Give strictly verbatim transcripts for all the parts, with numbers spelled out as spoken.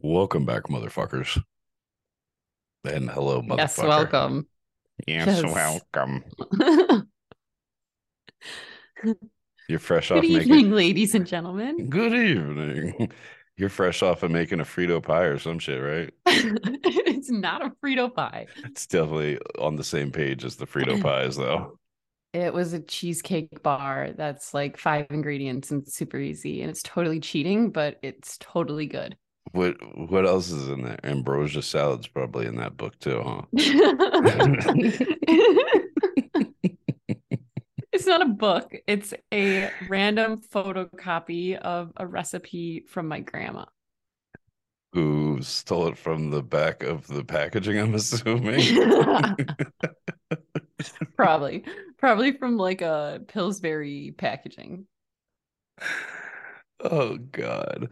Welcome back, motherfuckers. And hello, motherfucker. Yes, welcome. Yes, yes. Welcome. You're fresh off. Good evening, making... ladies and gentlemen. Good evening. You're fresh off of making a Frito pie or some shit, right? It's not a Frito pie. It's definitely on the same page as the Frito pies, though. It was a cheesecake bar that's like five ingredients and it's super easy. And it's totally cheating, but it's totally good. What what else is in there? Ambrosia salad's probably in that book too, huh? It's not a book. It's a random photocopy of a recipe from my grandma. Who stole it from the back of the packaging, I'm assuming. Probably. Probably from like a Pillsbury packaging. Oh, God.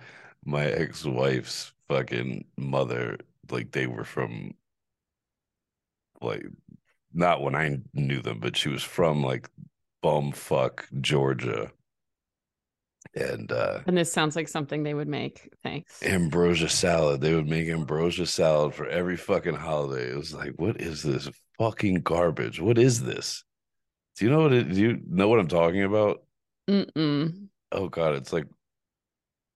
My ex-wife's fucking mother, like they were from, like, not when I knew them, but she was from like bumfuck Georgia. And uh, and this sounds like something they would make. Thanks. Ambrosia salad. They would make ambrosia salad for every fucking holiday. It was like, what is this fucking garbage? What is this? Do you know what? It, do you know what I'm talking about? Mm-mm. Oh God, it's like.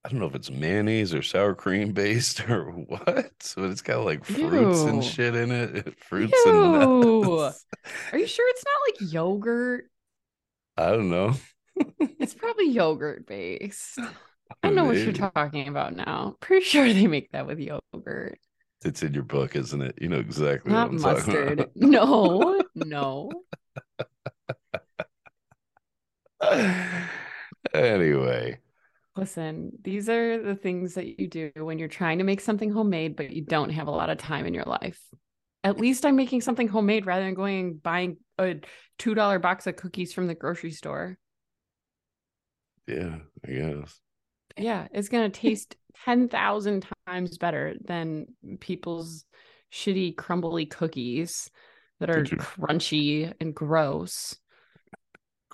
I don't know if it's mayonnaise or sour cream based or what, so it's got like fruits Ew. and shit in it. Fruits Ew. and nuts. Are you sure it's not like yogurt? I don't know. It's probably yogurt based. I know Maybe. what you're talking about now. Pretty sure they make that with yogurt. It's in your book, isn't it? You know exactly not what I'm mustard. talking about. No, no. Anyway. Listen, these are the things that you do when you're trying to make something homemade, but you don't have a lot of time in your life. At least I'm making something homemade rather than going and buying a two dollar box of cookies from the grocery store. Yeah, I guess. Yeah, it's going to taste ten thousand times better than people's shitty crumbly cookies that are Did you- crunchy and gross.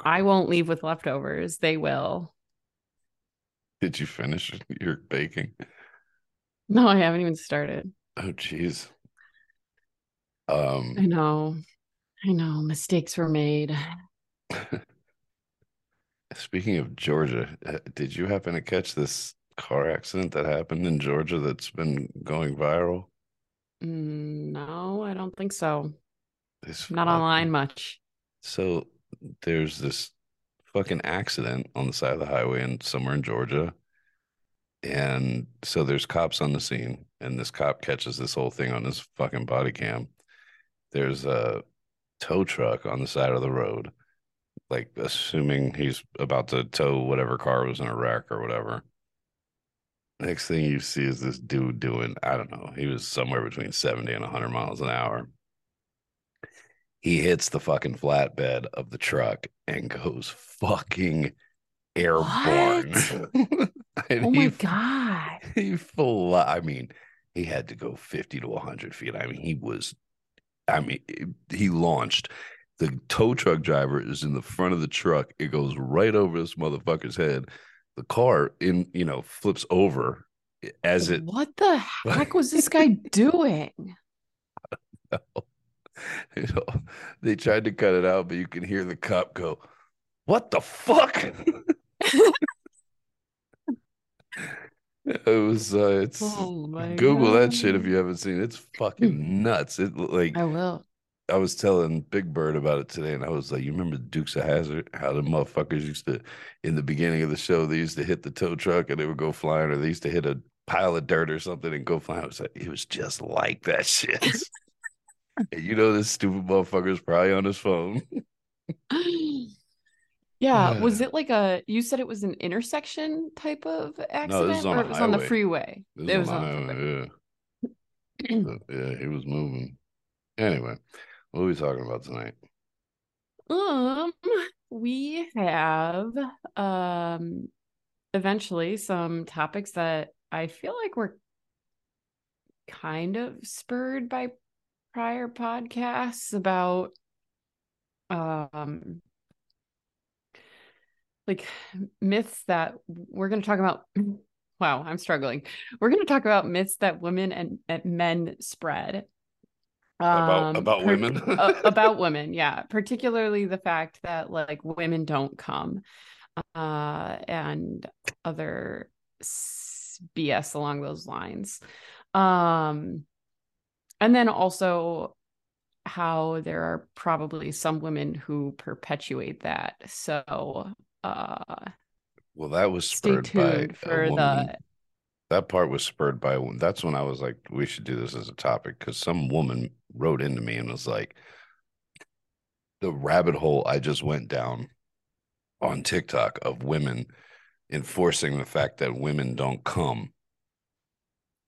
I won't leave with leftovers. They will. Did you finish your baking? No, I haven't even started. Oh, geez. Um, I know. I know. Mistakes were made. Speaking of Georgia, did you happen to catch this car accident that happened in Georgia that's been going viral? No, I don't think so. It's not online much. So there's this fucking accident on the side of the highway and somewhere in Georgia, and so there's cops on the scene, and this cop catches this whole thing on his fucking body cam. There's a tow truck on the side of the road, like assuming he's about to tow whatever car was in a wreck or whatever. Next thing you see is this dude doing, I don't know, he was somewhere between seventy and one hundred miles an hour. He hits the fucking flatbed of the truck and goes fucking airborne. Oh my he, God. He fl- I mean, he had to go fifty to one hundred feet. I mean, he was, I mean, he launched. The tow truck driver is in the front of the truck. It goes right over this motherfucker's head. The car, in you know, flips over as it. What the heck was this guy doing? I don't know. You know, they tried to cut it out, but you can hear the cop go, "What the fuck?" It was. Uh, it's oh Google God. that shit if you haven't seen it. It's fucking nuts. It like I will. I was telling Big Bird about it today, and I was like, "You remember the Dukes of Hazzard? How the motherfuckers used to, in the beginning of the show, they used to hit the tow truck and they would go flying, or they used to hit a pile of dirt or something and go flying." I was like, "It was just like that shit." You know, this stupid motherfucker's probably on his phone. Yeah. Uh, was it like a, you said it was an intersection type of accident? No, this is on or it was highway. on the freeway? This it was on, on the highway, yeah. Yeah, he was moving. Anyway, what are we talking about tonight? Um, we have um, eventually some topics that I feel like were kind of spurred by prior podcasts about um like myths that we're going to talk about Wow, I'm struggling. We're going to talk about myths that women and, and men spread. Um, about about per- women? uh, about women, yeah. Particularly the fact that like women don't come uh, and other B S along those lines. Um, and then also how there are probably some women who perpetuate that. So... Uh, Well, that was spurred by for the... that part was spurred by one. That's when I was like, we should do this as a topic, because some woman wrote into me and was like, the rabbit hole I just went down on TikTok of women enforcing the fact that women don't come.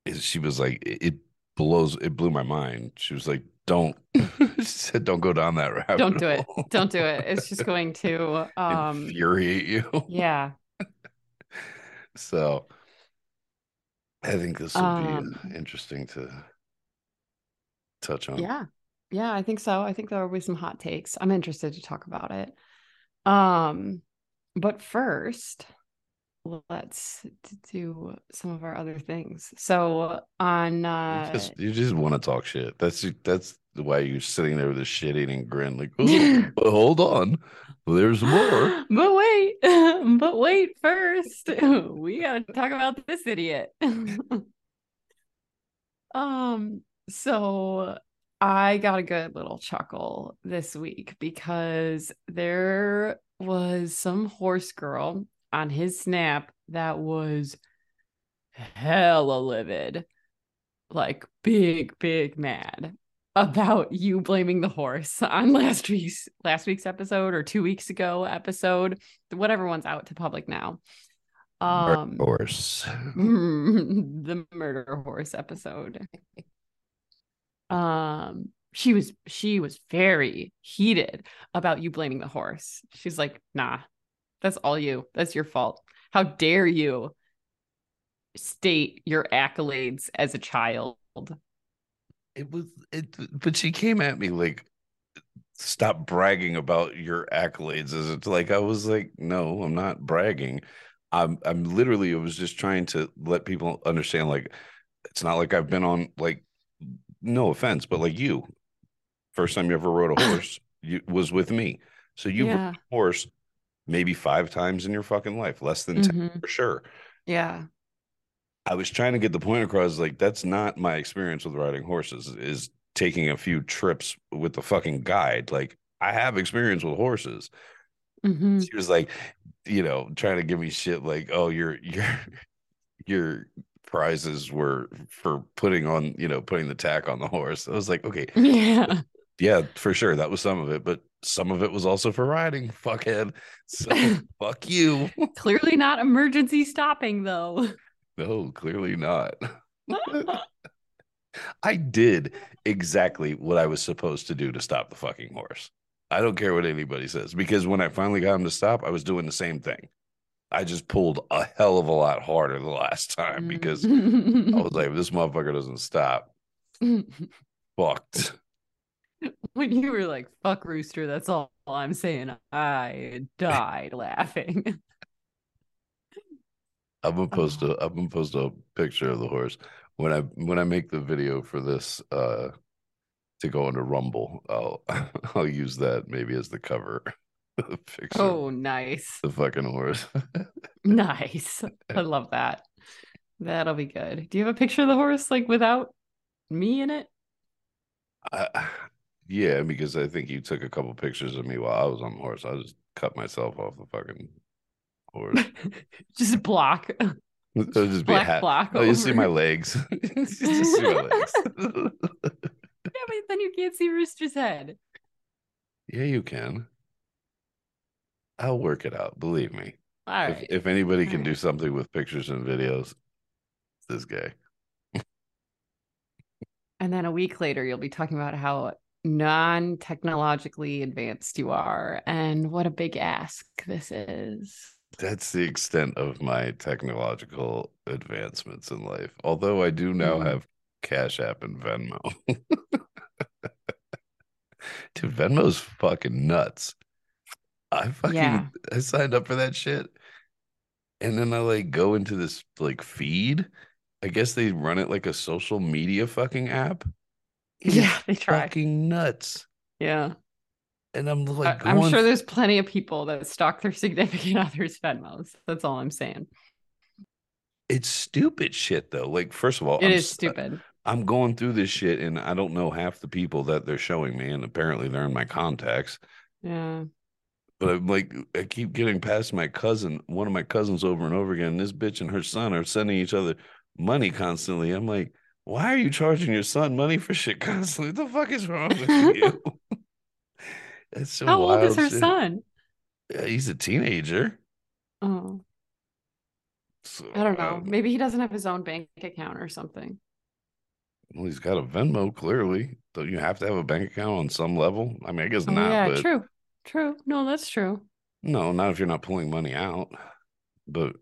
And she was like, it blows, it blew my mind. She was like, don't, she said, don't go down that rabbit hole. Don't do hole. it. Don't do it. It's just going to um, infuriate you. Yeah. So I think this would um, be interesting to touch on. Yeah. Yeah, I think so. I think there will be some hot takes. I'm interested to talk about it. Um, but first, let's do some of our other things. So on... Uh, you, just, you just want to talk shit. That's that's why you're sitting there with a shit-eating grin like, oh, but hold on. There's more. But wait, but wait, first, we got to talk about this idiot. um, so I got a good little chuckle this week because there was some horse girl on his snap that was hella livid, like big, big mad about you blaming the horse on last week's last week's episode or two weeks ago episode, whatever one's out to public now. Um, murder horse, the murder horse episode. Um, she was she was very heated about you blaming the horse. She's like, nah, that's all you. That's your fault. How dare you state your accolades as a child? It was it, but she came at me like, stop bragging about your accolades. As it's like, I was like, no, I'm not bragging. I'm I'm literally, I was just trying to let people understand, like, it's not like I've been on, like, no offense, but like you, first time you ever rode a horse, you was with me. So you've yeah. ridden a horse maybe five times in your fucking life, less than mm-hmm. ten for sure. Yeah. I was trying to get the point across, like, that's not my experience with riding horses, is taking a few trips with the fucking guide. Like, I have experience with horses. Mm-hmm. She was like, you know, trying to give me shit like, oh, your your your prizes were for putting on, you know, putting the tack on the horse. I was like, okay. Yeah. Yeah, for sure. That was some of it, but some of it was also for riding, fuckhead. So fuck you. Clearly not emergency stopping, though. No, clearly not. I did exactly what I was supposed to do to stop the fucking horse. I don't care what anybody says, because when I finally got him to stop, I was doing the same thing. I just pulled a hell of a lot harder the last time because I was like, if this motherfucker doesn't stop, fucked. When you were like, fuck Rooster, that's all I'm saying. I died laughing. I'm gonna post a I'm gonna post a picture of the horse. When I when I make the video for this uh to go into Rumble, I'll I'll use that maybe as the cover of the picture. Oh, nice. The fucking horse. Nice. I love that. That'll be good. Do you have a picture of the horse like without me in it? Uh, yeah, because I think you took a couple pictures of me while I was on the horse. I just cut myself off the fucking horse. Just block. So just Black be ha- block. Oh, you see my legs. Just see my legs. Yeah, but then you can't see Rooster's head. Yeah, you can. I'll work it out. Believe me. All right. If, if anybody All can right. do something with pictures and videos, it's this guy. And then a week later, you'll be talking about how non-technologically advanced you are and what a big ask this is. That's the extent of my technological advancements in life. Although I do now mm. have Cash App and Venmo. Dude, Venmo's fucking nuts. I fucking yeah. I signed up for that shit. and then I like go into this like feed. I guess they run it like a social media fucking app. It's yeah, they try. Fucking nuts. Yeah. And I'm like, I, I'm going... sure there's plenty of people that stalk their significant other's Venmos. That's all I'm saying. It's stupid shit, though. Like, first of all, it I'm, is stupid. I'm going through this shit, and I don't know half the people that they're showing me, and apparently they're in my contacts. Yeah. But I'm like, I keep getting past my cousin, one of my cousins, over and over again. And this bitch and her son are sending each other money constantly. I'm like, why are you charging your son money for shit constantly? What the fuck is wrong with you? That's so How wild old is her shit. son? Yeah, he's a teenager. Oh. So, I don't know. Um, Maybe he doesn't have his own bank account or something. Well, he's got a Venmo, clearly. Don't you have to have a bank account on some level? I mean, I guess oh, not. Yeah, but... true. True. No, that's true. No, not if you're not pulling money out. But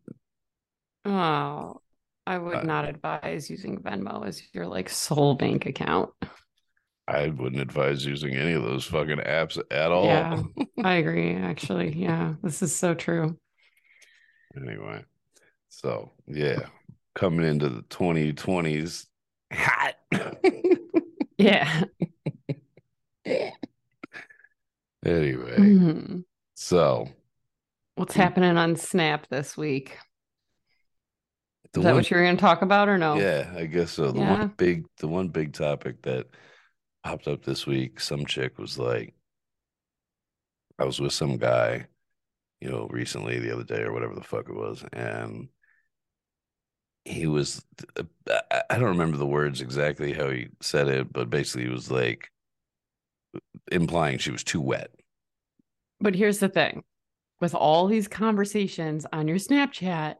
oh, I would I, not advise using Venmo as your like sole bank account. I wouldn't advise using any of those fucking apps at all. Yeah, I agree, actually. Yeah, this is so true. Anyway, so yeah, coming into the twenty twenties hot. Yeah. Anyway, mm-hmm. So what's happening on Snap this week? Is that one, what you were going to talk about or no? Yeah, I guess so. The yeah. one big, the one big topic that popped up this week, some chick was like, I was with some guy, you know, recently the other day or whatever the fuck it was, and he was, I don't remember the words exactly how he said it, but basically he was like implying she was too wet. But here's the thing, with all these conversations on your Snapchat,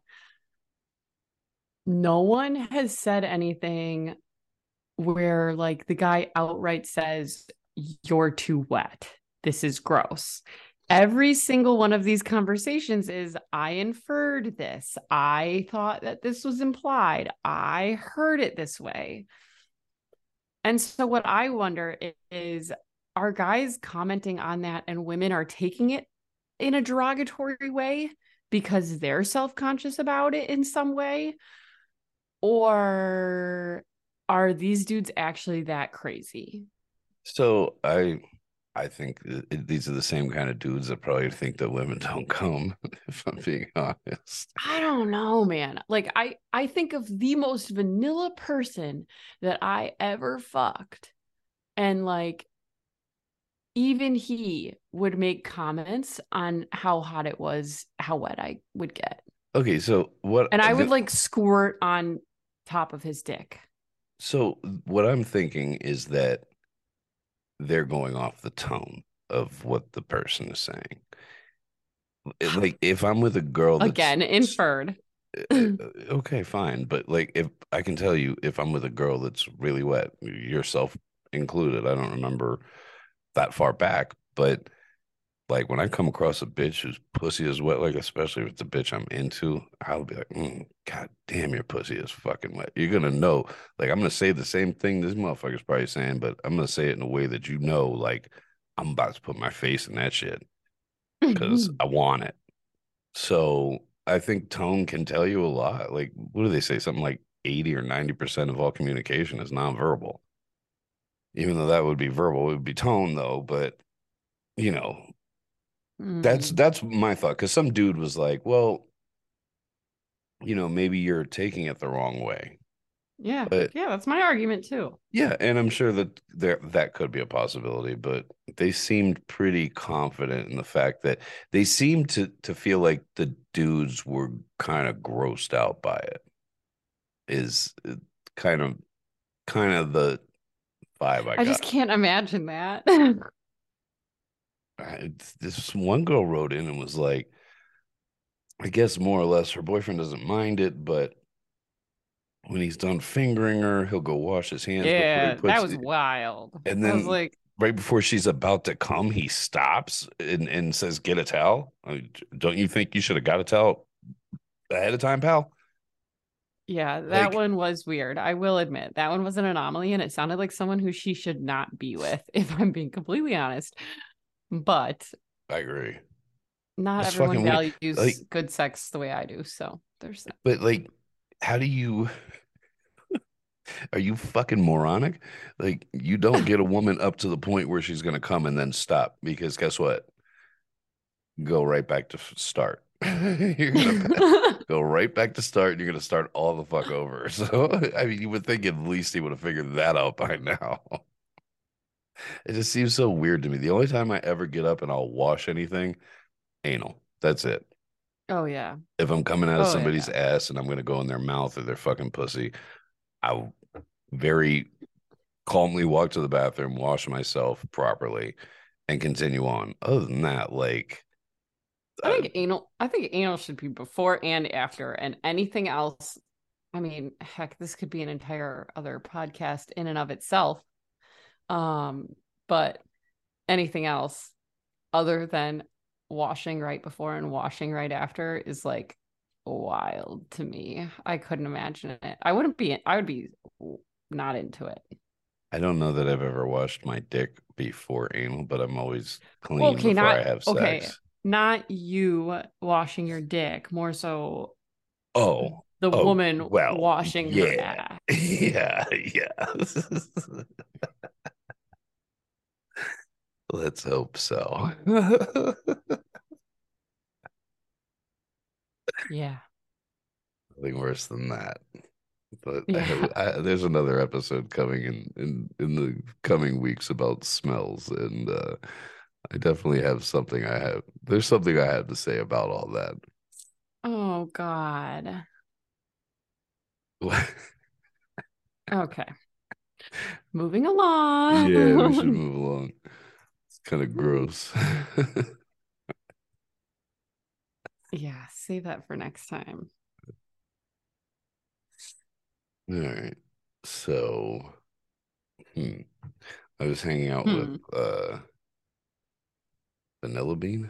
no one has said anything where like the guy outright says, you're too wet, this is gross. Every single one of these conversations is, I inferred this, I thought that this was implied, I heard it this way. And so what I wonder is, are guys commenting on that and women are taking it in a derogatory way because they're self-conscious about it in some way? Or are these dudes actually that crazy? So I I think th- these are the same kind of dudes that probably think that women don't come, if I'm being honest. I don't know, man. Like, I, I think of the most vanilla person that I ever fucked. And, like, even he would make comments on how hot it was, how wet I would get. Okay, so what... And I would, the... like, squirt on top of his dick. So what I'm thinking is that they're going off the tone of what the person is saying. Like, if I'm with a girl that's, again, inferred. Okay, fine. But like, if I can tell you, if I'm with a girl that's really wet, yourself included, I don't remember that far back, but like when I come across a bitch whose pussy is wet, like especially if it's a bitch I'm into, I'll be like, mm, God damn, your pussy is fucking wet. You're going to know. Like, I'm going to say the same thing this motherfucker's probably saying, but I'm going to say it in a way that you know, like, I'm about to put my face in that shit because I want it. So I think tone can tell you a lot. Like, what do they say? Something like eighty or ninety percent of all communication is nonverbal. Even though that would be verbal, it would be tone though, but you know. That's that's my thought, because some dude was like, well, you know, maybe you're taking it the wrong way. Yeah, but, yeah, that's my argument too. Yeah, and I'm sure that there that could be a possibility, but they seemed pretty confident in the fact that they seemed to, to feel like the dudes were kind of grossed out by it, is kind of kind of the vibe I, I got. I just can't imagine that. I, this one girl wrote in and was like, I guess more or less her boyfriend doesn't mind it, but when he's done fingering her, he'll go wash his hands. Yeah, that was it. Wild. And then I was like, right before she's about to come, he stops and, and says, get a towel. I mean, don't you think you should have got a towel ahead of time, pal? Yeah, that like, one was weird. I will admit that one was an anomaly, and it sounded like someone who she should not be with, if I'm being completely honest. But I agree. Not That's everyone values like, good sex the way I do, so there's that. But like, how do you? Are you fucking moronic? Like, you don't get a woman up to the point where she's gonna come and then stop, because guess what? Go right back to start. You're gonna go right back to start, and you're gonna start all the fuck over. So I mean, you would think at least he would have figured that out by now. It just seems so weird to me. The only time I ever get up and I'll wash anything, anal. That's it. Oh yeah. If I'm coming out of oh, somebody's yeah. ass and I'm gonna go in their mouth or their fucking pussy, I very calmly walk to the bathroom, wash myself properly, and continue on. Other than that, like, I think uh, anal. I think anal should be before and after, and anything else. I mean, heck, this could be an entire other podcast in and of itself. Um, but anything else other than washing right before and washing right after is like wild to me. I couldn't imagine it. I wouldn't be. I would be not into it. I don't know that I've ever washed my dick before anal, but I'm always clean well, okay, before not, I have sex. Okay. Not you washing your dick, more so. Oh, the oh, woman well, washing yeah, her ass. Yeah, yeah. Let's hope so. Yeah. Nothing worse than that. But yeah. I, I, there's another episode coming in, in in the coming weeks about smells, and uh, I definitely have something I have. There's something I have to say about all that. Oh God. What? Okay. Moving along. Yeah, we should move along. It's kind of gross. Yeah, save that for next time. All right. So, hmm. I was hanging out hmm. with uh, Vanilla Bean.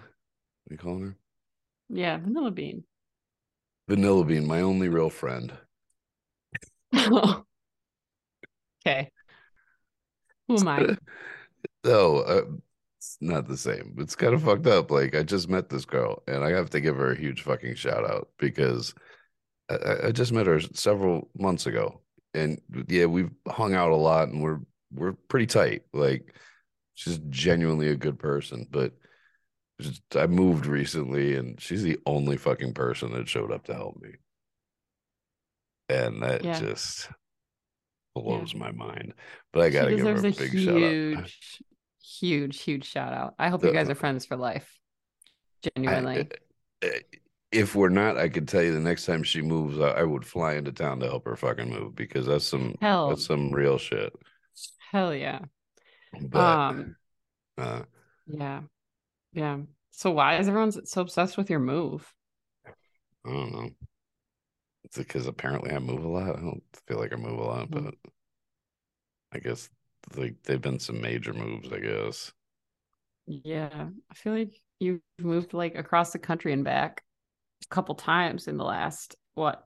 We call her. Yeah, Vanilla Bean. Vanilla Bean, my only real friend. Okay. Who am I? No, uh, it's not the same. It's kind of fucked up. Like, I just met this girl, and I have to give her a huge fucking shout out, because I, I just met her several months ago, and yeah, we've hung out a lot, and we're we're pretty tight. Like, she's genuinely a good person, but just, I moved recently, and she's the only fucking person that showed up to help me, and that yeah. just blows yeah. my mind. But I gotta give her a big a huge, shout out. Huge, huge shout out. I hope the, you guys are friends for life. Genuinely. I, I, if we're not, I could tell you the next time she moves, I, I would fly into town to help her fucking move, because that's some hell, that's some real shit. Hell yeah. But, um, uh, yeah. Yeah. So why is everyone so obsessed with your move? I don't know. It's because apparently I move a lot. I don't feel like I move a lot, mm-hmm. but I guess like they've been some major moves, I guess. Yeah. I feel like you've moved like across the country and back a couple times in the last, what,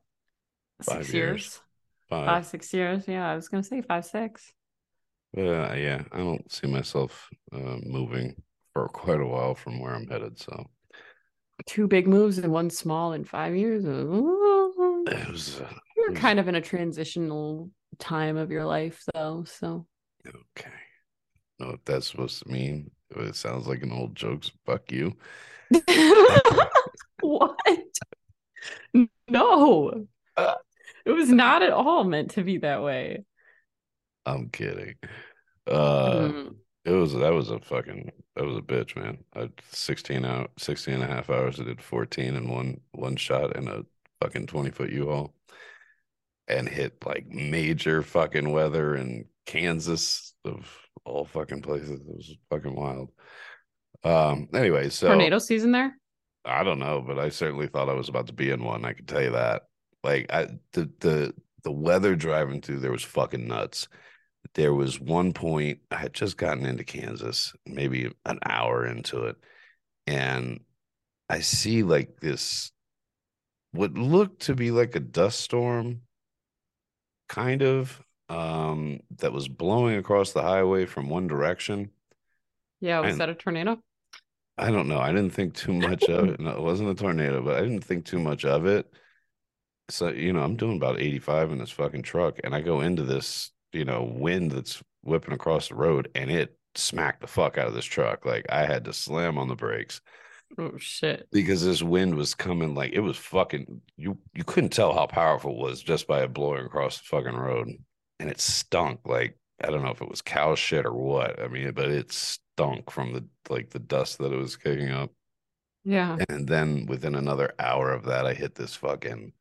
five six years? years? Five. five, six years. Yeah, I was going to say five, six. Uh, yeah, I don't see myself uh, moving for quite a while from where I'm headed, so. Two big moves and one small in five years. Ooh. It was, You're it was... kind of in a transitional time of your life, though, so. Okay. Know what that's supposed to mean? It sounds like an old joke. So fuck you. What? No. Uh, it was not at all meant to be that way. I'm kidding. Uh, mm. It was that was a fucking that was a bitch, man. I sixteen out sixteen and a half hours. I did fourteen in one one shot in a fucking twenty foot U-Haul, and hit like major fucking weather and. Kansas, of all fucking places. It was fucking wild. Um anyway, so tornado season there? I don't know, but I certainly thought I was about to be in one, I can tell you that. Like I the the the weather driving through there was fucking nuts. There was one point I had just gotten into Kansas, maybe an hour into it, and I see like this what looked to be like a dust storm, kind of. Um, that was blowing across the highway from one direction. Yeah, was and that a tornado? I don't know. I didn't think too much of it. No, it wasn't a tornado, but I didn't think too much of it. So, you know, I'm doing about eighty-five in this fucking truck, and I go into this, you know, wind that's whipping across the road, and it smacked the fuck out of this truck. Like, I had to slam on the brakes. Oh, shit. Because this wind was coming, like, it was fucking, you, you couldn't tell how powerful it was just by it blowing across the fucking road. And it stunk, like, I don't know if it was cow shit or what. I mean, but it stunk from the, like, the dust that it was kicking up. Yeah. And then within another hour of that, I hit this fucking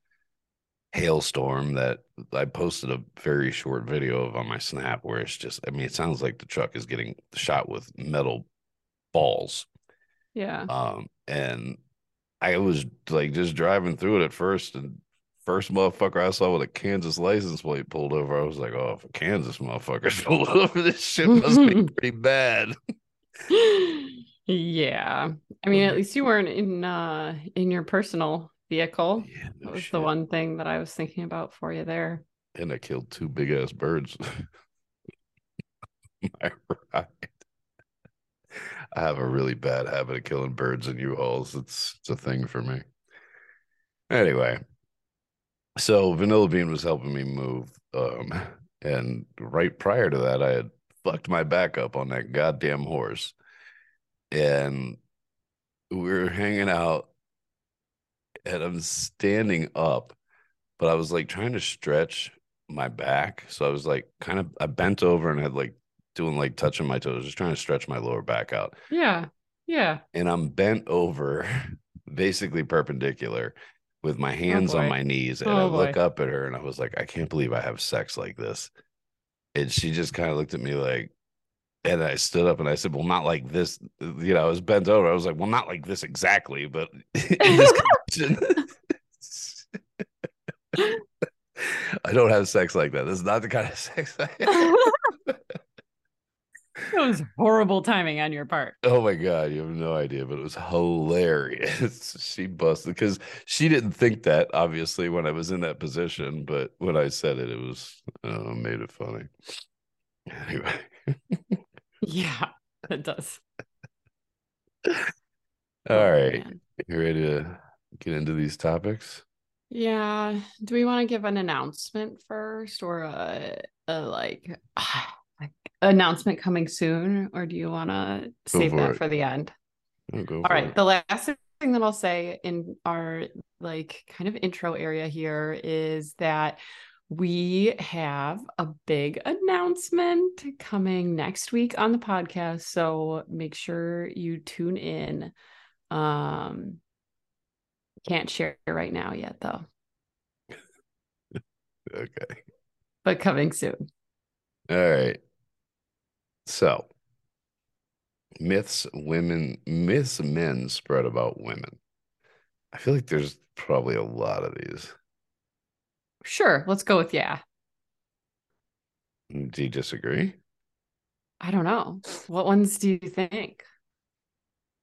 hailstorm that I posted a very short video of on my Snap, where it's just, I mean, it sounds like the truck is getting shot with metal balls. Yeah. Um, and I was like just driving through it at first, and first motherfucker I saw with a Kansas license plate pulled over, I was like, oh, if a Kansas motherfucker pulled over, this shit must be pretty bad. Yeah. I mean, at least you weren't in uh in your personal vehicle. Yeah, no that was shit. The one thing that I was thinking about for you there. And I killed two big ass birds. My ride. I have a really bad habit of killing birds in U-Hauls. It's it's a thing for me. Anyway, so Vanilla Bean was helping me move, um, and right prior to that, I had fucked my back up on that goddamn horse, and we were hanging out, and I'm standing up, but I was like trying to stretch my back, so I was like kind of I bent over and had like. Doing like touching my toes, just trying to stretch my lower back out. Yeah. Yeah. And I'm bent over, basically perpendicular, with my hands oh on my knees. And oh I look boy. up at her and I was like, I can't believe I have sex like this. And she just kind of looked at me like, and I stood up and I said, well, not like this. You know, I was bent over. I was like, well, not like this exactly, but in this condition. I don't have sex like that. This is not the kind of sex I have. It was horrible timing on your part. Oh my God, you have no idea, but it was hilarious. She busted, because she didn't think that, obviously, when I was in that position, but when I said it, it was, uh, made it funny. Anyway. Yeah, it does. All oh, right. Man. You ready to get into these topics? Yeah. Do we want to give an announcement first, or a, a like... announcement coming soon, or do you want to save that for the end? All right, the last thing that I'll say in our like kind of intro area here is that we have a big announcement coming next week on the podcast, so make sure you tune in. Um can't share right now yet though. Okay, but coming soon. All right. So, myths women, myths men spread about women. I feel like there's probably a lot of these. Sure, let's go with yeah. Do you disagree? I don't know. What ones do you think?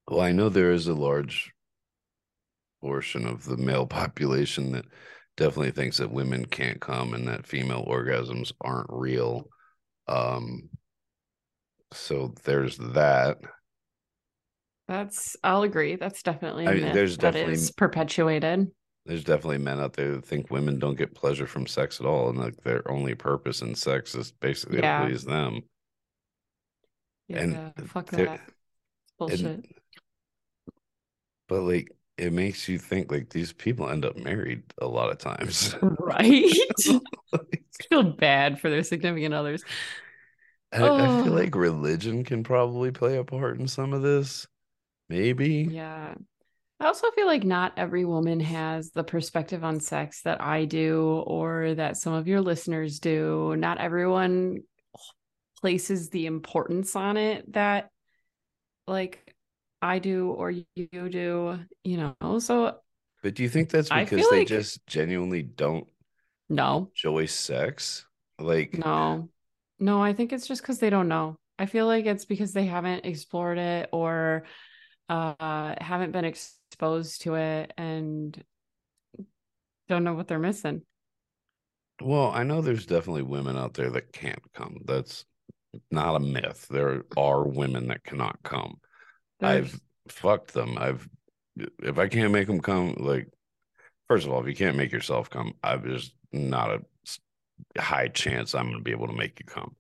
Well, I know there is a large portion of the male population that definitely thinks that women can't come and that female orgasms aren't real. Um... So there's that. That's, I'll agree. That's definitely, I mean, there's definitely, that is perpetuated. There's definitely men out there who think women don't get pleasure from sex at all. And like their only purpose in sex is basically yeah. to please them. Yeah, and yeah. fuck that. Bullshit. And, but like, it makes you think like these people end up married a lot of times. Right? Like, feel bad for their significant others. Oh. I feel like religion can probably play a part in some of this. Maybe. Yeah. I also feel like not every woman has the perspective on sex that I do, or that some of your listeners do. Not everyone places the importance on it that like I do or you do, you know. So but do you think that's because they like... just genuinely don't no. enjoy sex? Like no. No, I think it's just because they don't know. I feel like it's because they haven't explored it, or uh, haven't been exposed to it, and don't know what they're missing. Well, I know there's definitely women out there that can't come. That's not a myth. There are women that cannot come. There's, I've fucked them. I've if I can't make them come, like, first of all, if you can't make yourself come, I'm just not a high chance I'm going to be able to make you come.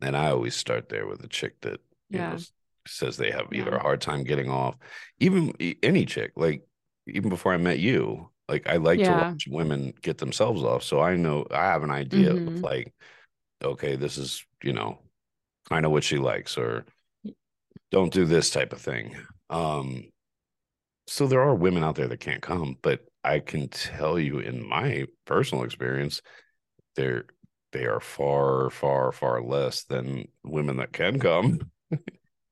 And I always start there with a chick that you yeah. know, says they have either yeah. a hard time getting off, even any chick, like even before I met you, like I like yeah. to watch women get themselves off. So I know I have an idea mm-hmm. of like, okay, this is, you know, I know what she likes, or don't do this type of thing. Um, so there are women out there that can't come, but I can tell you in my personal experience, they're, they are far, far, far less than women that can come.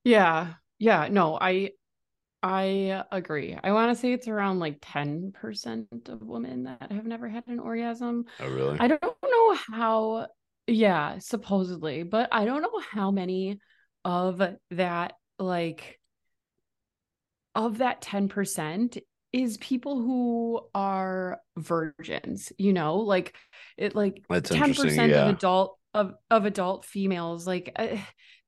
Yeah. Yeah. No, I, I agree. I want to say it's around like ten percent of women that have never had an orgasm. Oh, really? I don't know how, yeah, supposedly, but I don't know how many of that, like of that ten percent is people who are virgins, you know, like it, like that's ten percent yeah. of adult, of, of adult females. Like uh,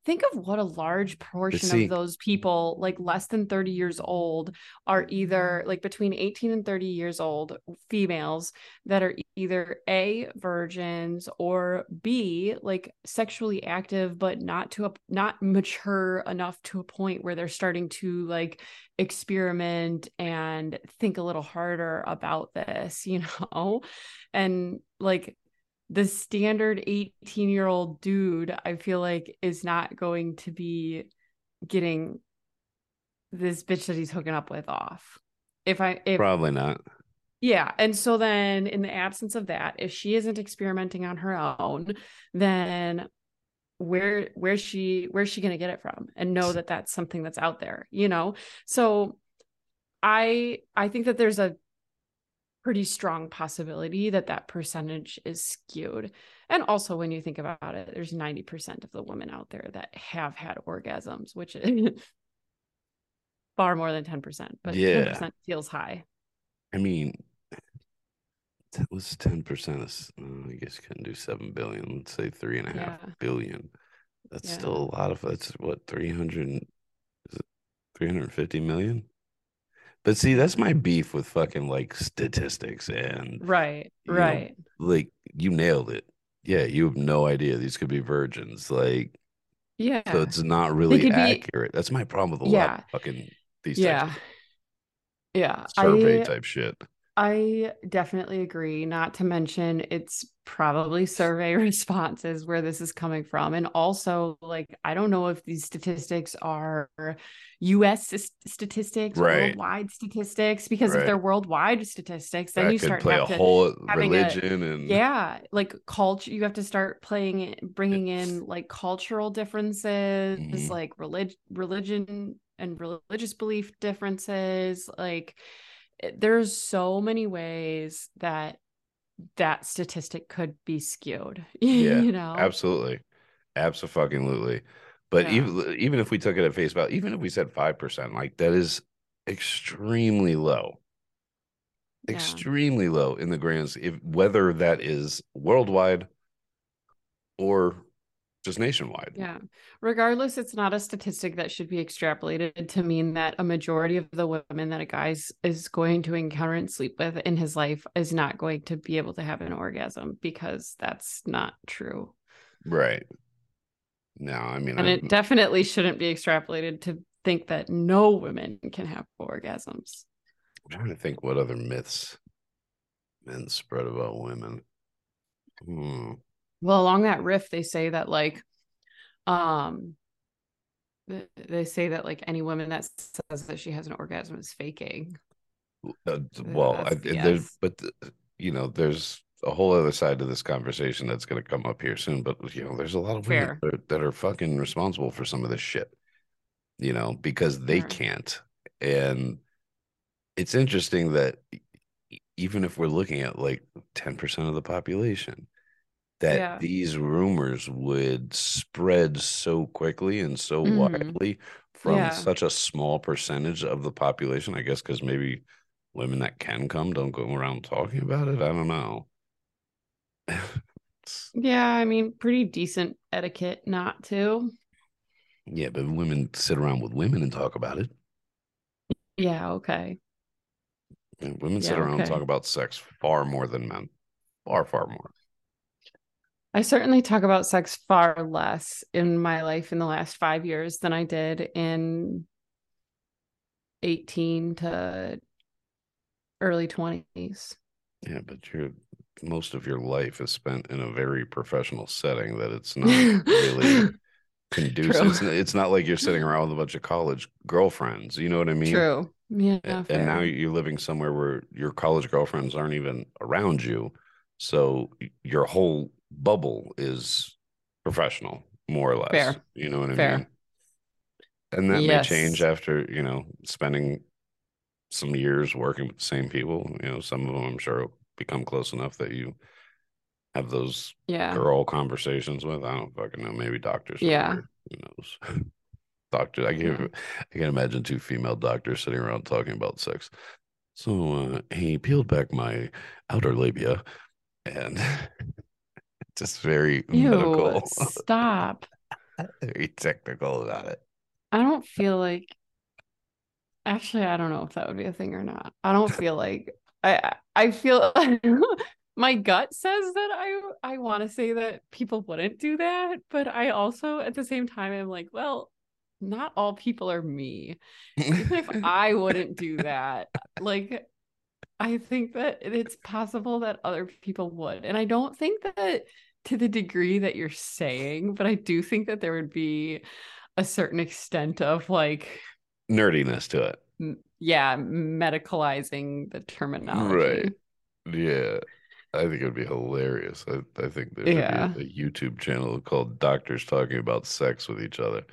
think of what a large portion see, of those people, like less than thirty years old, are either like between eighteen and thirty years old females that are either A, virgins, or B, like sexually active, but not to a, not mature enough to a point where they're starting to like experiment and think a little harder about this, you know, and like the standard eighteen year old dude, I feel like, is not going to be getting this bitch that he's hooking up with off. If I, if, probably not. Yeah. And so then in the absence of that, if she isn't experimenting on her own, then where, where's she, where's she going to get it from? And know that that's something that's out there, you know? So I, I think that there's a pretty strong possibility that that percentage is skewed. And also when you think about it, there's ninety percent of the women out there that have had orgasms, which is far more than ten percent, but yeah. ten percent feels high. I mean, that was ten percent. Is, oh, I guess you couldn't do seven billion. Let's say three and a half yeah. billion. That's yeah. still a lot of, that's what, three hundred, is it three hundred fifty million? But see, that's my beef with fucking like statistics and right, right. know, like you nailed it. Yeah, you have no idea. These could be virgins. Like, yeah. So it's not really accurate. Be, that's my problem with a yeah. lot of fucking these yeah. types of yeah. survey I, type shit. I definitely agree. Not to mention it's probably survey responses where this is coming from. And also, like, I don't know if these statistics are U S statistics, right. worldwide statistics, because right. if they're worldwide statistics, then that you start play a to whole religion a, and yeah, like culture. You have to start playing, bringing in like cultural differences, mm-hmm. like relig- religion and religious belief differences. Like, there's so many ways that that statistic could be skewed. Yeah, you know, absolutely, abso-fucking-lutely. But yeah. even even if we took it at face value, even if we said five percent, like that is extremely low, yeah. extremely low in the grand. If whether that is worldwide or just nationwide. Yeah. Regardless, it's not a statistic that should be extrapolated to mean that a majority of the women that a guy is going to encounter and sleep with in his life is not going to be able to have an orgasm, because that's not true. Right. No, I mean, and I'm... it definitely shouldn't be extrapolated to think that no women can have orgasms. I'm trying to think what other myths men spread about women. Hmm. Well, along that riff, they say that like, um, they say that like any woman that says that she has an orgasm is faking. Uh, well, I, there's, but you know, there's a whole other side to this conversation that's going to come up here soon. But you know, there's a lot of women that are, that are fucking responsible for some of this shit, you know, because they Fair. can't. And it's interesting that even if we're looking at like ten percent of the population, that yeah. these rumors would spread so quickly and so mm-hmm. widely from yeah. such a small percentage of the population, I guess, because maybe women that can come don't go around talking about it. I don't know. Yeah, I mean, pretty decent etiquette not to. Yeah, but women sit around with women and talk about it. Yeah, okay. And women yeah, sit around okay. and talk about sex far more than men. Far, far more. I certainly talk about sex far less in my life in the last five years than I did in eighteen to early twenties. Yeah, but you're, most of your life is spent in a very professional setting that it's not really conducive. It's, it's not like you're sitting around with a bunch of college girlfriends. You know what I mean? True. Yeah. And, and now you're living somewhere where your college girlfriends aren't even around you. So your whole bubble is professional, more or less. Fair. You know what I Fair. mean? And that yes. may change after, you know, spending some years working with the same people. You know, some of them I'm sure will become close enough that you have those yeah. girl conversations with. I don't fucking know. Maybe doctors. Yeah. Who knows? Doctor. I can't, yeah. I can't imagine two female doctors sitting around talking about sex. So uh, he peeled back my outer labia and... Just very Ew, medical. Stop. Very technical about it. I don't feel like. Actually, I don't know if that would be a thing or not. I don't feel like I. I feel my gut says that I. I want to say that people wouldn't do that, but I also at the same time am like, well, not all people are me. Even if I wouldn't do that, like. I think that it's possible that other people would. And I don't think that to the degree that you're saying, but I do think that there would be a certain extent of like nerdiness to it. M- yeah. Medicalizing the terminology. Right. Yeah. I think it would be hilarious. I, I think there would yeah. be a, a YouTube channel called Doctors Talking About Sex with Each Other.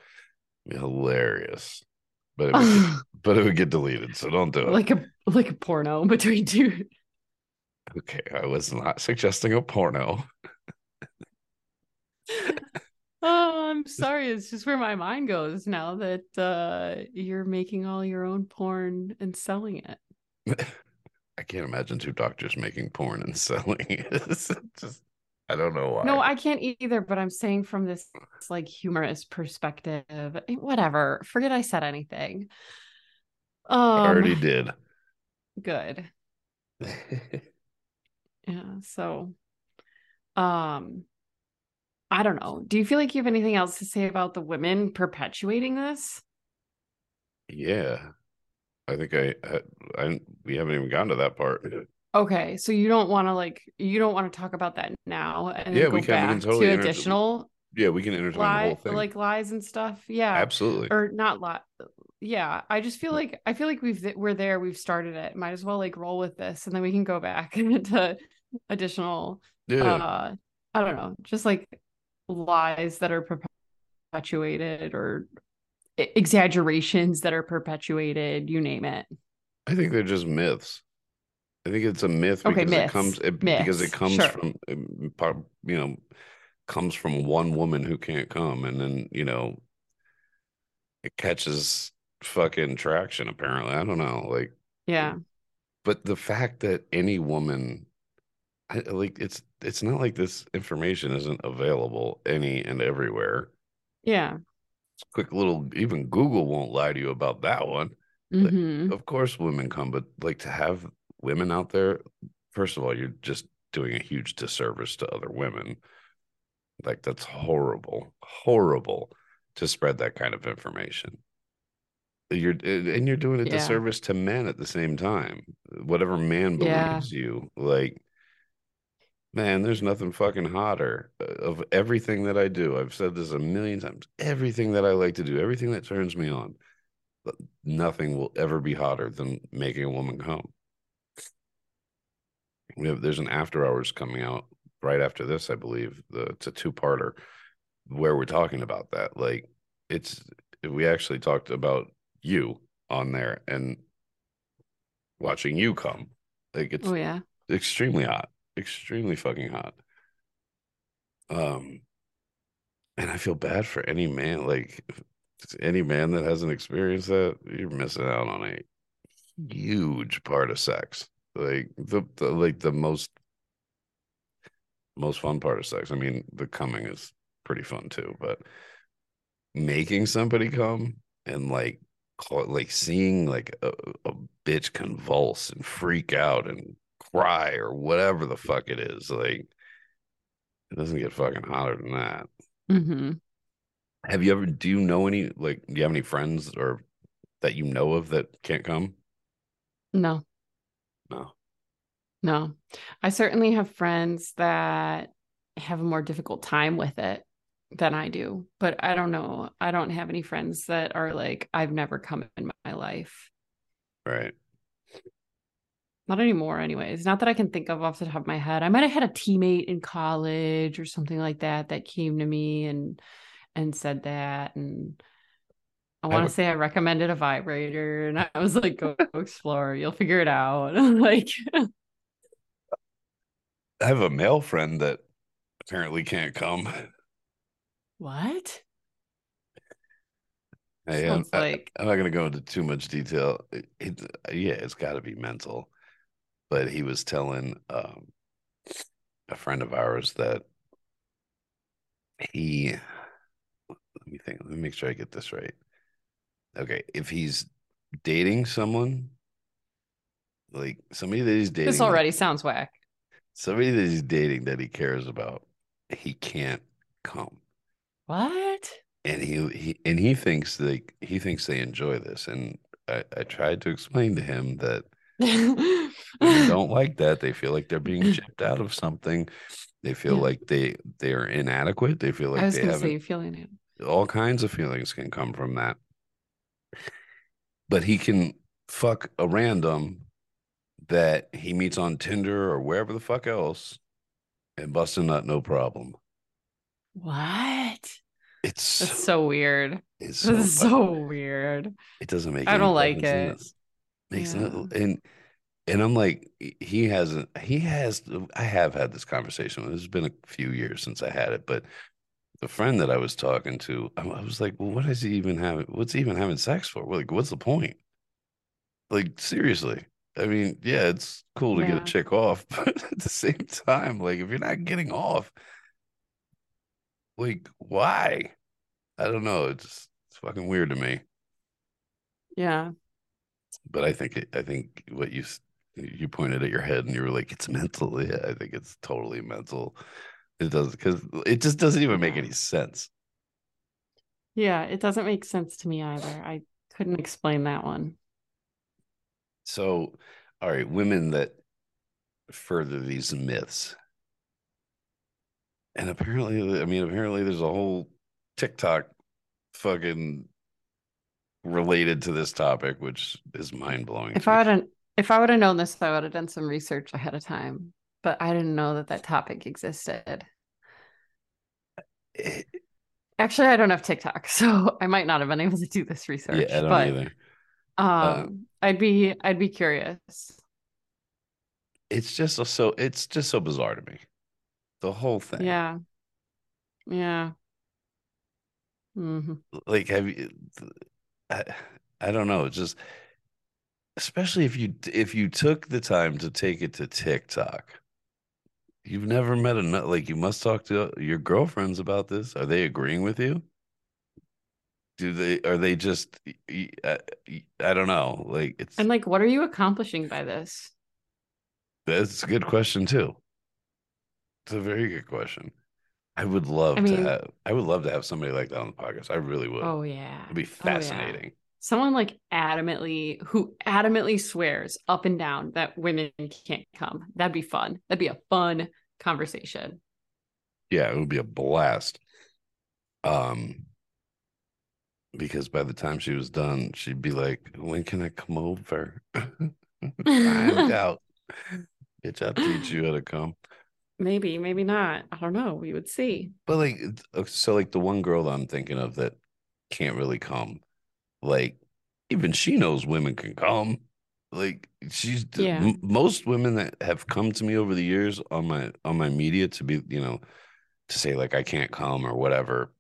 It'd be hilarious. But it, would get, but it would get deleted, so don't do it. Like a like a porno between two. Okay, I was not suggesting a porno. Oh, I'm sorry. It's just where my mind goes now that uh, you're making all your own porn and selling it. I can't imagine two doctors making porn and selling it. Just, I don't know why. No, I can't either, but I'm saying from this like humorous perspective, whatever. Forget I said anything. Um, I already did. Good. yeah, so um I don't know. Do you feel like you have anything else to say about the women perpetuating this? Yeah. I think I I, I we haven't even gotten to that part. Okay, so you don't want to like you don't want to talk about that now and yeah, go we can, back we can totally to inter- additional. Yeah, we can intertwine lie, the whole thing, like lies and stuff. Yeah, absolutely. Or not lie. Yeah, I just feel like I feel like we've we're there. We've started it. Might as well like roll with this, and then we can go back to additional. Yeah. Uh, I don't know, just like lies that are perpetuated or exaggerations that are perpetuated. You name it. I think they're just myths. I think it's a myth because okay, myths. it comes it, because it comes sure. from you know comes from one woman who can't come, and then you know it catches fucking traction. Apparently, I don't know, like yeah. But the fact that any woman, I, like it's it's not like this information isn't available any and everywhere. Yeah, it's a quick little even Google won't lie to you about that one. Mm-hmm. Like, of course, women come, but like to have women out there, first of all, you're just doing a huge disservice to other women. Like that's horrible, horrible to spread that kind of information. You're and you're doing a yeah. disservice to men at the same time. Whatever man believes yeah. you, like, man, there's nothing fucking hotter of everything that I do. I've said this a million times. Everything that I like to do, everything that turns me on, nothing will ever be hotter than making a woman come. We have, there's an after hours coming out right after this, I believe. The, it's a two-parter where we're talking about that. Like, it's we actually talked about you on there and watching you come. Like, it's oh, yeah. extremely hot, extremely fucking hot. Um, and I feel bad for any man. Like, any man that hasn't experienced that, you're missing out on a huge part of sex. Like the, the like the most most fun part of sex. I mean, the coming is pretty fun too, but making somebody come and like like seeing like a, a bitch convulse and freak out and cry or whatever the fuck it is, like it doesn't get fucking hotter than that. Mm-hmm. Have you ever, do you know any, like, do you have any friends or that you know of that can't come? No. No. No. I certainly have friends that have a more difficult time with it than I do, but I don't know. I don't have any friends that are like, I've never come in my life. Right. Not anymore anyways. Not that I can think of off the top of my head. I might have had a teammate in college or something like that that came to me and and said that, and I want to say I recommended a vibrator and I was like, go, go explore, you'll figure it out. Like, I have a male friend that apparently can't come. What? I am, I, like... I'm not going to go into too much detail. It, it, yeah, it's got to be mental. But he was telling um, a friend of ours that he, let me think, let me make sure I get this right. Okay, if he's dating someone, like somebody that he's dating. This already sounds whack. Somebody that he's dating that he cares about, he can't come. What? And he, he and he thinks like he thinks they enjoy this. And I, I tried to explain to him that they don't like that. They feel like they're being chipped out of something. They feel yeah. like they they are inadequate. They feel like I was they gonna say you feel inadequate. All kinds of feelings can come from that. But he can fuck a random that he meets on Tinder or wherever the fuck else and bust a nut, no problem. What? It's That's so, so weird. It's so, so weird. It doesn't make I don't like it. Makes yeah. no, and and I'm like, he hasn't, he has, I have had this conversation. It's been a few years since I had it, but the friend that I was talking to, I was like, well, what is he even having? What's he even having sex for? Like, what's the point? Like, seriously. I mean, yeah, it's cool to yeah. get a chick off, but at the same time, like, if you're not getting off, like, why? I don't know. It's just, it's fucking weird to me. Yeah. But I think it, I think what you you pointed at your head and you were like, it's mental. Yeah, I think it's totally mental. It doesn't, because it just doesn't even make any sense. Yeah, it doesn't make sense to me either. I couldn't explain that one. So, all right, women that further these myths. And apparently, I mean, apparently there's a whole TikTok fucking related to this topic, which is mind-blowing. If I would've, if I would have known this, I would have done some research ahead of time. But I didn't know that that topic existed. It, Actually, I don't have TikTok, so I might not have been able to do this research. Yeah, I don't but, either. Um, uh, I'd be, I'd be curious. It's just so, it's just so bizarre to me, the whole thing. Yeah, yeah. Mm-hmm. Like, have you? I, I don't know. It's just, especially if you if you took the time to take it to TikTok. You've never met a nut. Like, you must talk to your girlfriends about this. Are they agreeing with you? Do they, are they just, I, I don't know. Like, it's, and like, what are you accomplishing by this? That's a good question too. It's a very good question. I would love I mean, to have, I would love to have somebody like that on the podcast. I really would. Oh yeah. It'd be fascinating. Oh, yeah. Someone like adamantly, who adamantly swears up and down that women can't come. That'd be fun. That'd be a fun conversation. Yeah, it would be a blast. Um, because by the time she was done, she'd be like, when can I come over? Find out. Bitch, I'll teach you how to come. Maybe, maybe not. I don't know. We would see. But like, so like the one girl that I'm thinking of that can't really come, like, even she knows women can come. Like, she's yeah. m- most women that have come to me over the years on my on my media to be, you know, to say like I can't come or whatever,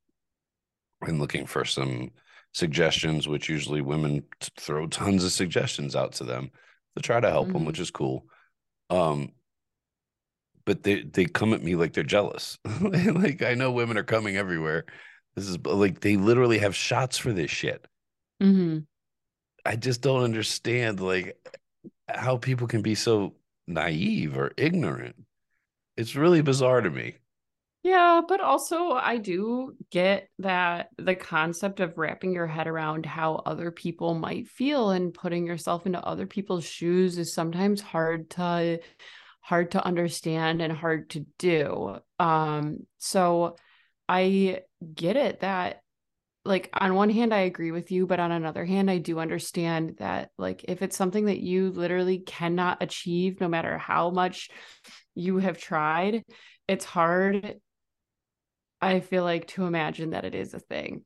and looking for some suggestions, which usually women t- throw tons of suggestions out to them to try to help mm-hmm. them, which is cool. Um, but they they come at me like they're jealous. Like, I know women are coming everywhere. This is like, they literally have shots for this shit. Mm-hmm. I just don't understand like how people can be so naive or ignorant. It's really bizarre to me. Yeah, but also I do get that the concept of wrapping your head around how other people might feel and putting yourself into other people's shoes is sometimes hard to hard to understand and hard to do. Um, so I get it that like on one hand, I agree with you, but on another hand, I do understand that like if it's something that you literally cannot achieve, no matter how much you have tried, it's hard. I feel like to imagine that it is a thing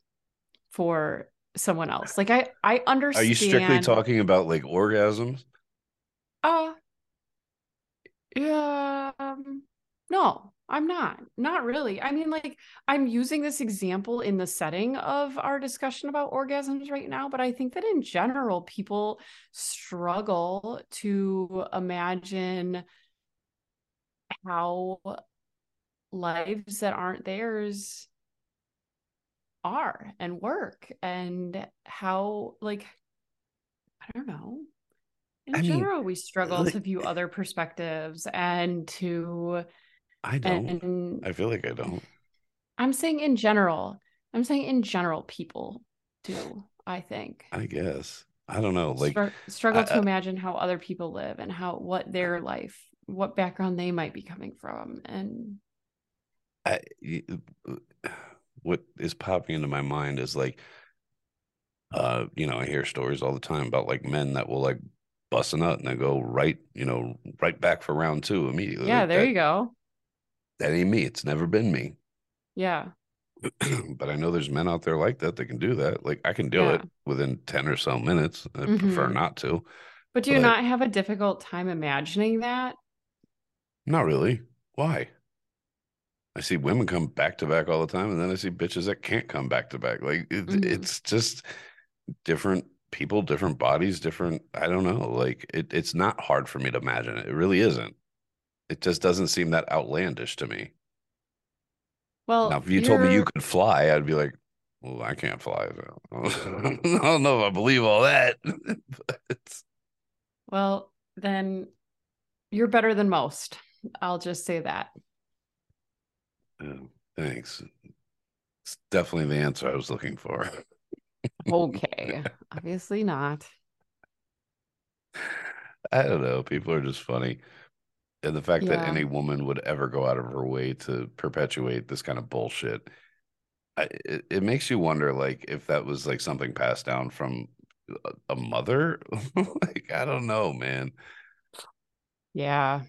for someone else. Like I, I understand. Are you strictly talking about like orgasms? Uh, yeah, um, no, I'm not, not really. I mean, like I'm using this example in the setting of our discussion about orgasms right now, but I think that in general, people struggle to imagine how lives that aren't theirs are and work, and how like I don't know in I general mean, we struggle like, to view other perspectives and to I don't and, I feel like I don't I'm saying in general I'm saying in general people do I think I guess I don't know like Str- struggle I, to I, imagine how other people live and how what their life what background they might be coming from. And I, what is popping into my mind is like, uh, you know, I hear stories all the time about like men that will like bust a nut and they go right, you know, right back for round two immediately. Yeah, like there that, you go. That ain't me. It's never been me. Yeah. But I know there's men out there like that that can do that. Like I can do yeah. it within ten or so minutes. I mm-hmm. prefer not to. But do you but, not have a difficult time imagining that? Not really. Why? I see women come back to back all the time, and then I see bitches that can't come back to back. Like it, mm-hmm. it's just different people, different bodies, different. I don't know. Like it, it's not hard for me to imagine it. It really isn't. It just doesn't seem that outlandish to me. Well, now, if you you're... told me you could fly, I'd be like, "Well, I can't fly. I don't know if I believe all that." But... Well, then you're better than most. I'll just say that. Oh, thanks. It's definitely the answer I was looking for. Okay. Obviously not. I don't know. People are just funny. And the fact yeah. that any woman would ever go out of her way to perpetuate this kind of bullshit, I, it, it makes you wonder, like, if that was, like, something passed down from a, a mother? Like, I don't know, man. Yeah.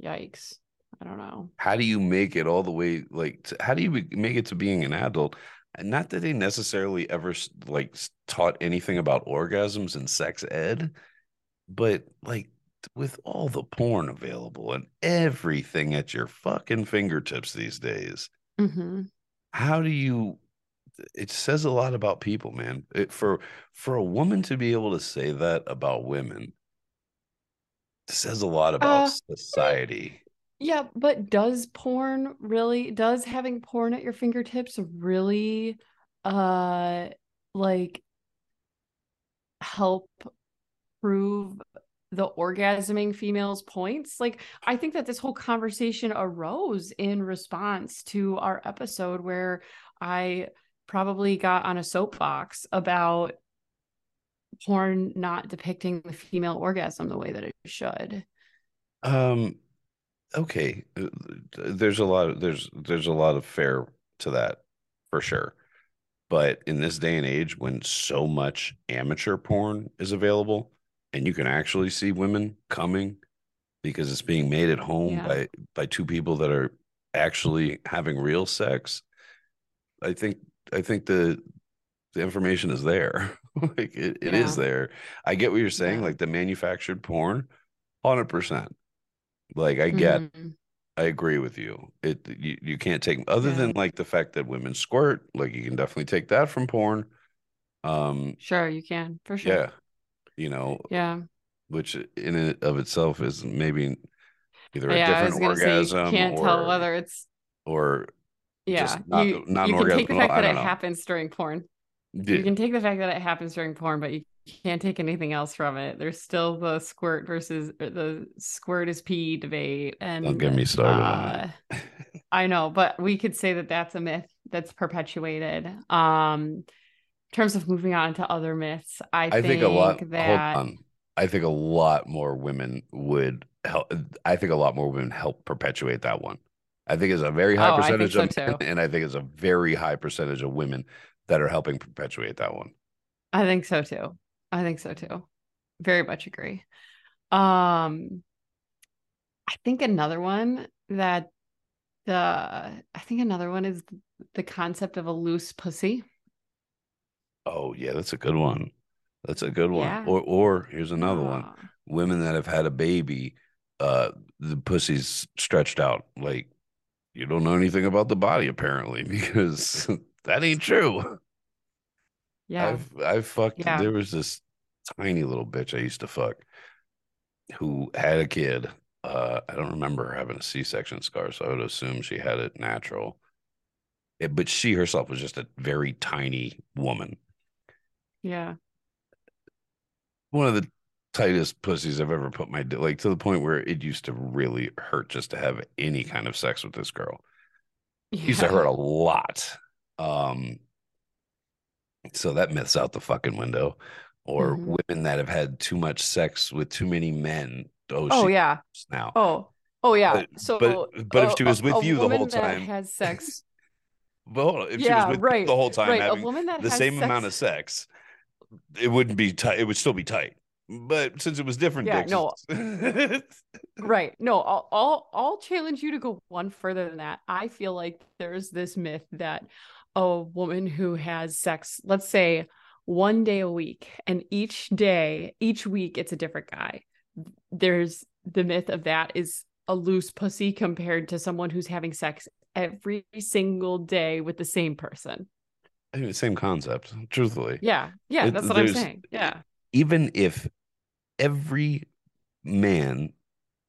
Yikes. I don't know. How do you make it all the way, like, to, how do you make it to being an adult? And not that they necessarily ever, like, taught anything about orgasms and sex ed, but, like, with all the porn available and everything at your fucking fingertips these days, mm-hmm. how do you, it says a lot about people, man. It, for for a woman to be able to say that about women, it says a lot about uh, society. Yeah, but does porn really, does having porn at your fingertips really uh, like help prove the orgasming female's points? Like, I think that this whole conversation arose in response to our episode where I probably got on a soapbox about porn not depicting the female orgasm the way that it should. Um. Okay, there's a lot of there's there's a lot of fair to that for sure, but in this day and age when so much amateur porn is available and you can actually see women coming because it's being made at home yeah. by by two people that are actually having real sex, I think I think the the information is there. Like it, it yeah. is there. I get what you're saying. Yeah. Like the manufactured porn, one hundred percent. Like I get, mm-hmm. I agree with you. It you, you can't take other yeah. than like the fact that women squirt. Like you can definitely take that from porn. Um, sure, you can for sure. Yeah, you know. Yeah, which in and of itself is maybe either a yeah, different orgasm. Say, you can't or, tell whether it's or yeah, just not, you, not you an can orgasm. Take the fact well, that it happens during porn. Yeah. You can take the fact that it happens during porn, but you can't take anything else from it. There's still the squirt versus the squirt is pee debate. And don't get me started uh, on it. I know, but we could say that that's a myth that's perpetuated. Um, in terms of moving on to other myths, I, I think, think a lot that hold on. I think a lot more women would help. I think a lot more women help perpetuate that one. I think it's a very high oh, percentage I think so of men, too. And I think it's a very high percentage of women that are helping perpetuate that one. I think so too. I think so too. Very much agree. Um, I think another one that the I think another one is the concept of a loose pussy. Oh yeah, that's a good one. That's a good one. Yeah. Or or here's another Aww. one. Women that have had a baby, uh, the pussy's stretched out. Like, you don't know anything about the body apparently, because that ain't true. Yeah. I've I've fucked yeah. there was this tiny little bitch I used to fuck who had a kid. Uh, I don't remember her having a C-section scar, so I would assume she had it natural. It, but she herself was just a very tiny woman. Yeah. One of the tightest pussies I've ever put my dick, like, to the point where it used to really hurt just to have any kind of sex with this girl. Yeah. It used to hurt a lot. Um So that myth's out the fucking window. Or mm-hmm. women that have had too much sex with too many men. Oh, oh yeah. Now. Oh, oh yeah. But, so, but, but a, if she was with you the whole time, has sex. Well, if yeah, she was with right, you the whole time, right. having a woman that the has same sex. amount of sex, it wouldn't be tight. It would still be tight. But since it was different, yeah, dicks, no. right? No, I'll, I'll I'll challenge you to go one further than that. I feel like there's this myth that a woman who has sex, let's say one day a week, and each day, each week, it's a different guy. There's the myth of that is a loose pussy compared to someone who's having sex every single day with the same person. I mean, same concept, truthfully. Yeah, yeah, it, that's what I'm saying. Yeah. Even if every man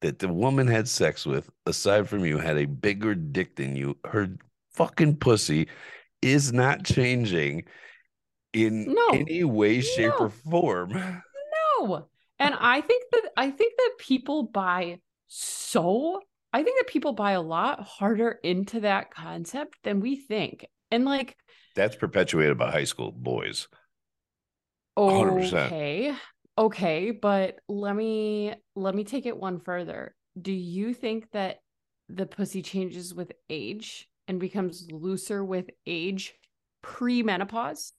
that the woman had sex with, aside from you, had a bigger dick than you, her fucking pussy is not changing in no. any way, shape, no. or form. No. And I think that I think that people buy so I think that people buy a lot harder into that concept than we think. And like, that's perpetuated by high school boys. one hundred percent. Okay. Okay, but let me let me take it one further. Do you think that the pussy changes with age and becomes looser with age? Pre-menopause,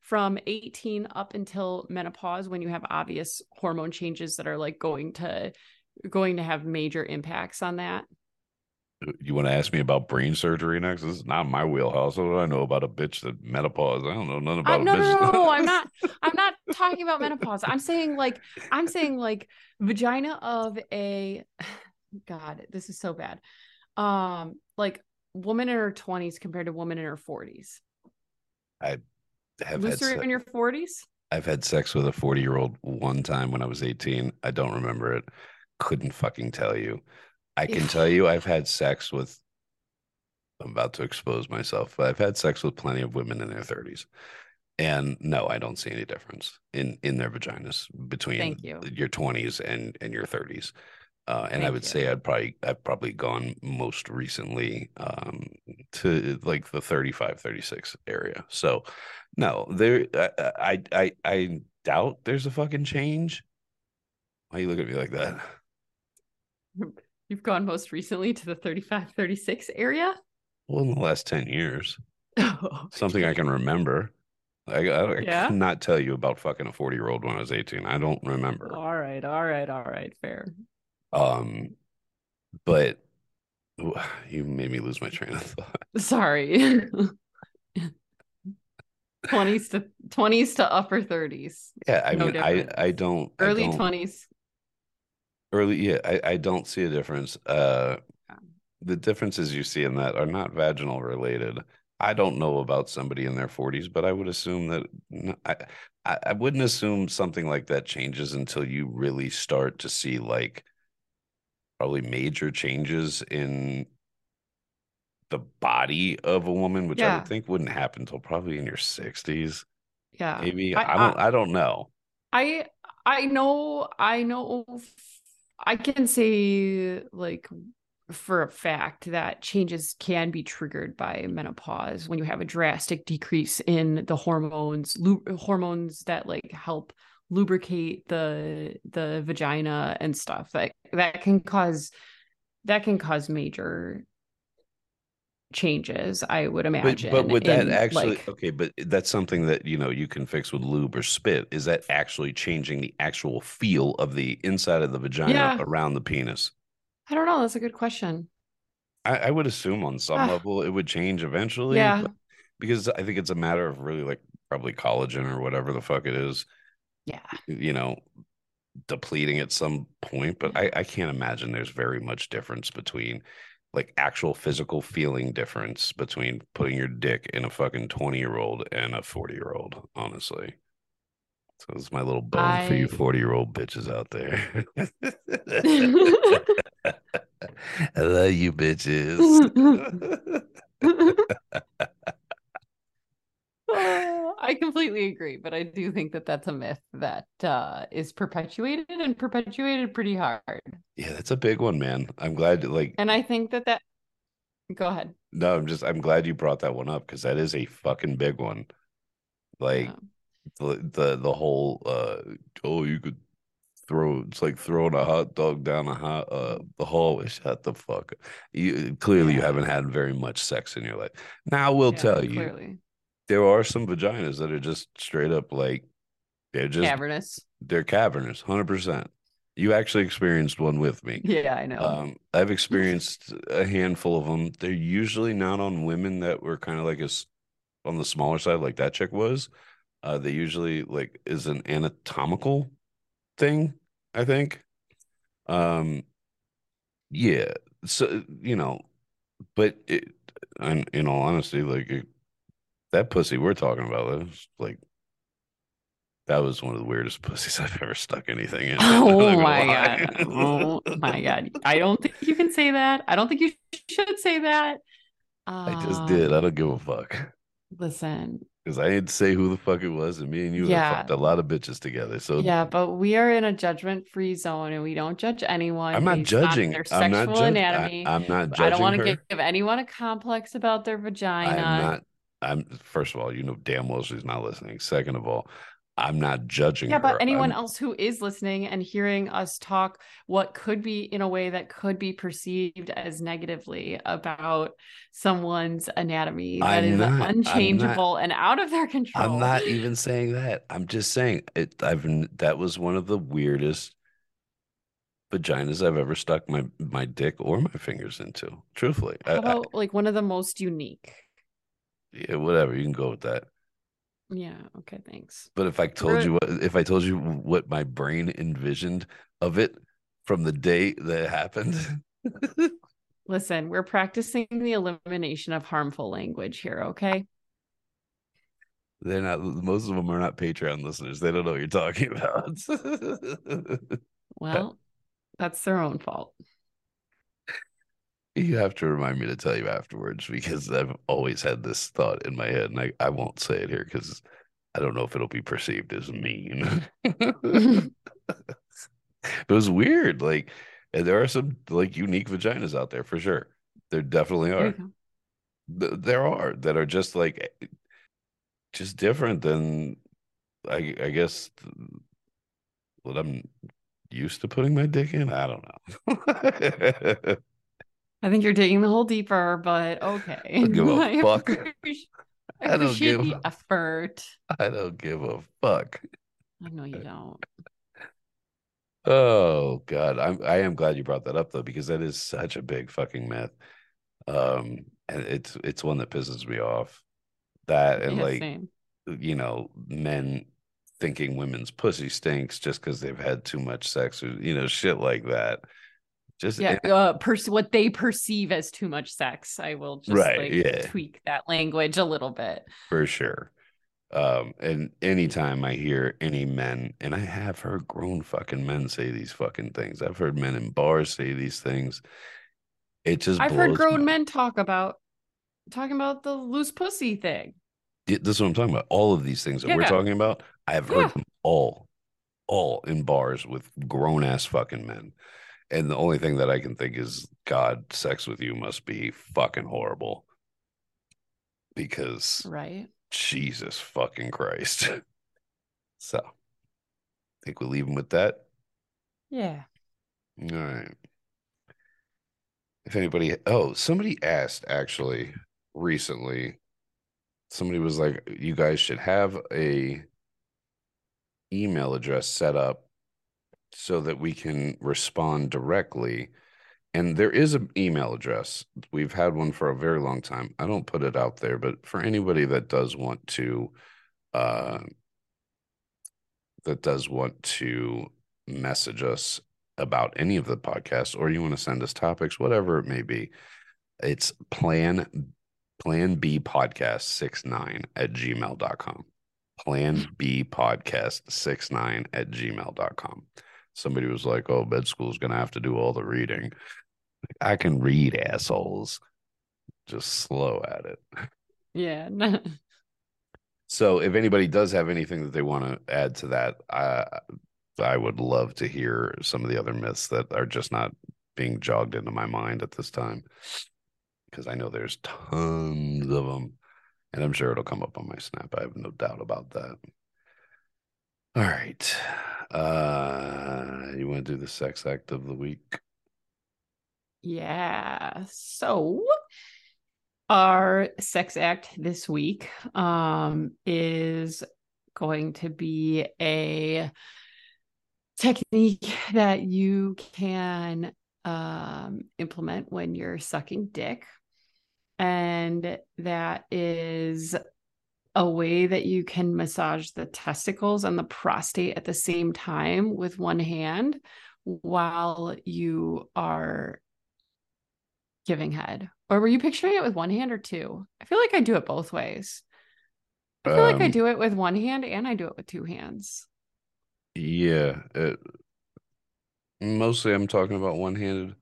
from eighteen up until menopause, when you have obvious hormone changes that are like going to going to have major impacts on that. You want to ask me about brain surgery next? This is not my wheelhouse. What do I know about a bitch that menopause? I don't know nothing about uh, no, a bitch. No, no, no, I'm not. I'm not talking about menopause. I'm saying like I'm saying like vagina of a God. This is so bad. Um, like woman in her twenties compared to woman in her forties. I have looser had in your forties. I've had sex with a forty year old one time when I was eighteen. I don't remember it. Couldn't fucking tell you. I can tell you I've had sex with, I'm about to expose myself, but I've had sex with plenty of women in their thirties. And no, I don't see any difference in, in their vaginas between Thank you. your twenties and, and your thirties. Uh, and Thank I would you. say I'd probably, I've probably gone most recently um, to like the thirty-five, thirty-six area. So no, there, I, I, I, I doubt there's a fucking change. Why you look at me like that? You've gone most recently to the thirty-five, thirty-six area? Well, in the last ten years. Oh. Something I can remember. I, I, yeah? I cannot tell you about fucking a forty-year-old when I was eighteen. I don't remember. All right, all right, all right, fair. Um, But ooh, you made me lose my train of thought. Sorry. twenties to twenties to upper thirties. Yeah, I no mean, difference. I I don't. Early I don't, twenties. Early, yeah, I, I don't see a difference. Uh, the differences you see in that are not vaginal related. I don't know about somebody in their forties, but I would assume that I, I, I wouldn't assume something like that changes until you really start to see like probably major changes in the body of a woman, which yeah. I would think wouldn't happen until probably in your sixties. Yeah, maybe I, I don't. I, I don't know. I I know I know I can say like for a fact that changes can be triggered by menopause when you have a drastic decrease in the hormones lu- hormones that like help lubricate the the vagina and stuff that that can cause that can cause major changes, I would imagine. But, but would that in, actually like, okay, but that's something that, you know, you can fix with lube or spit. Is that actually changing the actual feel of the inside of the vagina yeah. around the penis? I don't know. That's a good question. I, I would assume on some ah. level it would change eventually. Yeah. But, because I think it's a matter of really like probably collagen or whatever the fuck it is. Yeah. You know, depleting at some point. But I, I can't imagine there's very much difference between like actual physical feeling difference between putting your dick in a fucking twenty year old and a forty year old, honestly. So it's my little bone I... for you forty year old bitches out there. I love you bitches. I completely agree, but I do think that that's a myth that uh, is perpetuated and perpetuated pretty hard. Yeah, that's a big one, man. I'm glad to, like, and I think that that. Go ahead. No, I'm just. I'm glad you brought that one up because that is a fucking big one. Like yeah. the, the the whole uh, oh, you could throw it's like throwing a hot dog down a hot uh, the hallway. Shut the fuck up. You clearly yeah. you haven't had very much sex in your life. Now I will yeah, tell you. Clearly. There are some vaginas that are just straight up like they're just cavernous. They're cavernous, one hundred percent. You actually experienced one with me. Yeah, I know. Um, I've experienced a handful of them. They're usually not on women that were kind of like a, on the smaller side, like that chick was. Uh, they usually like is an anatomical thing, I think. Um, yeah. So you know, but it, and in all honesty, like. It, That pussy we're talking about, that was like that was one of the weirdest pussies I've ever stuck anything in. Oh my god! Oh my god! I don't think you can say that. I don't think you should say that. Uh, I just did. I don't give a fuck. Listen, because I didn't say who the fuck it was, and me and you yeah. have fucked a lot of bitches together. So yeah, but we are in a judgment-free zone, and we don't judge anyone. I'm not judging their sexual I'm not ju- anatomy. I, I'm not judging. I don't want to give anyone a complex about their vagina. I'm not. I'm first of all, you know damn well she's not listening. Second of all, I'm not judging her. Yeah, but anyone I'm... else who is listening and hearing us talk what could be in a way that could be perceived as negatively about someone's anatomy that I'm is not, unchangeable not, and out of their control. I'm not even saying that. I'm just saying it. I've that was one of the weirdest vaginas I've ever stuck my my dick or my fingers into. Truthfully, how about I, like one of the most unique. Yeah, whatever. You can go with that. Yeah. Okay. Thanks. But if I told you what, if I told you what my brain envisioned of it from the day that it happened. Listen, we're practicing the elimination of harmful language here. Okay. They're not. Most of them are not Patreon listeners. They don't know what you're talking about. Well, that's their own fault. You have to remind me to tell you afterwards because I've always had this thought in my head and I, I won't say it here because I don't know if it'll be perceived as mean. But it was weird. Like, and there are some like unique vaginas out there for sure. There definitely are. There, there are that are just like, just different than I, I guess what I'm used to putting my dick in. I don't know. I think you're digging the hole deeper, but okay. I don't give a fuck. I appreciate the effort. I don't give a fuck. I know you don't. Oh God, I'm I am glad you brought that up though, because that is such a big fucking myth, um, and it's it's one that pisses me off. That and yeah, like same. You know, men thinking women's pussy stinks just because they've had too much sex, or you know, shit like that. Just yeah, uh, pers- what they perceive as too much sex. I will just right, like yeah. tweak that language a little bit for sure. Um, and anytime I hear any men, and I have heard grown fucking men say these fucking things. I've heard men in bars say these things. It just I've heard grown my... men talk about talking about the loose pussy thing. Yeah, that's what I'm talking about. All of these things that yeah. we're talking about, I've heard yeah. them all. all in bars with grown-ass fucking men. And the only thing that I can think is, God, sex with you must be fucking horrible. Because right, Jesus fucking Christ. So I think we'll leave him with that. Yeah. All right. If anybody, oh, somebody asked actually recently, somebody was like, you guys should have a email address set up so that we can respond directly. And there is an email address. We've had one for a very long time. I don't put it out there, but for anybody that does want to, uh, that does want to message us about any of the podcasts, or you want to send us topics, whatever it may be, it's plan plan B podcast sixty-nine at gmail dot com. Plan B podcast sixty-nine at gmail dot com. Somebody was like, oh, med school's gonna have to do all the reading. I can read, assholes, just slow at it. Yeah. So if anybody does have anything that they want to add to that, i I would love to hear some of the other myths that are just not being jogged into my mind at this time, because I know there's tons of them, and I'm sure it'll come up on my Snap. I have no doubt about that. All right. Uh, you want to do the sex act of the week? Yeah. So our sex act this week um, is going to be a technique that you can um, implement when you're sucking dick. And that is a way that you can massage the testicles and the prostate at the same time with one hand while you are giving head. Or were you picturing it with one hand or two? I feel like I do it both ways. I feel um, like I do it with one hand and I do it with two hands. Yeah, it, mostly I'm talking about one-handed.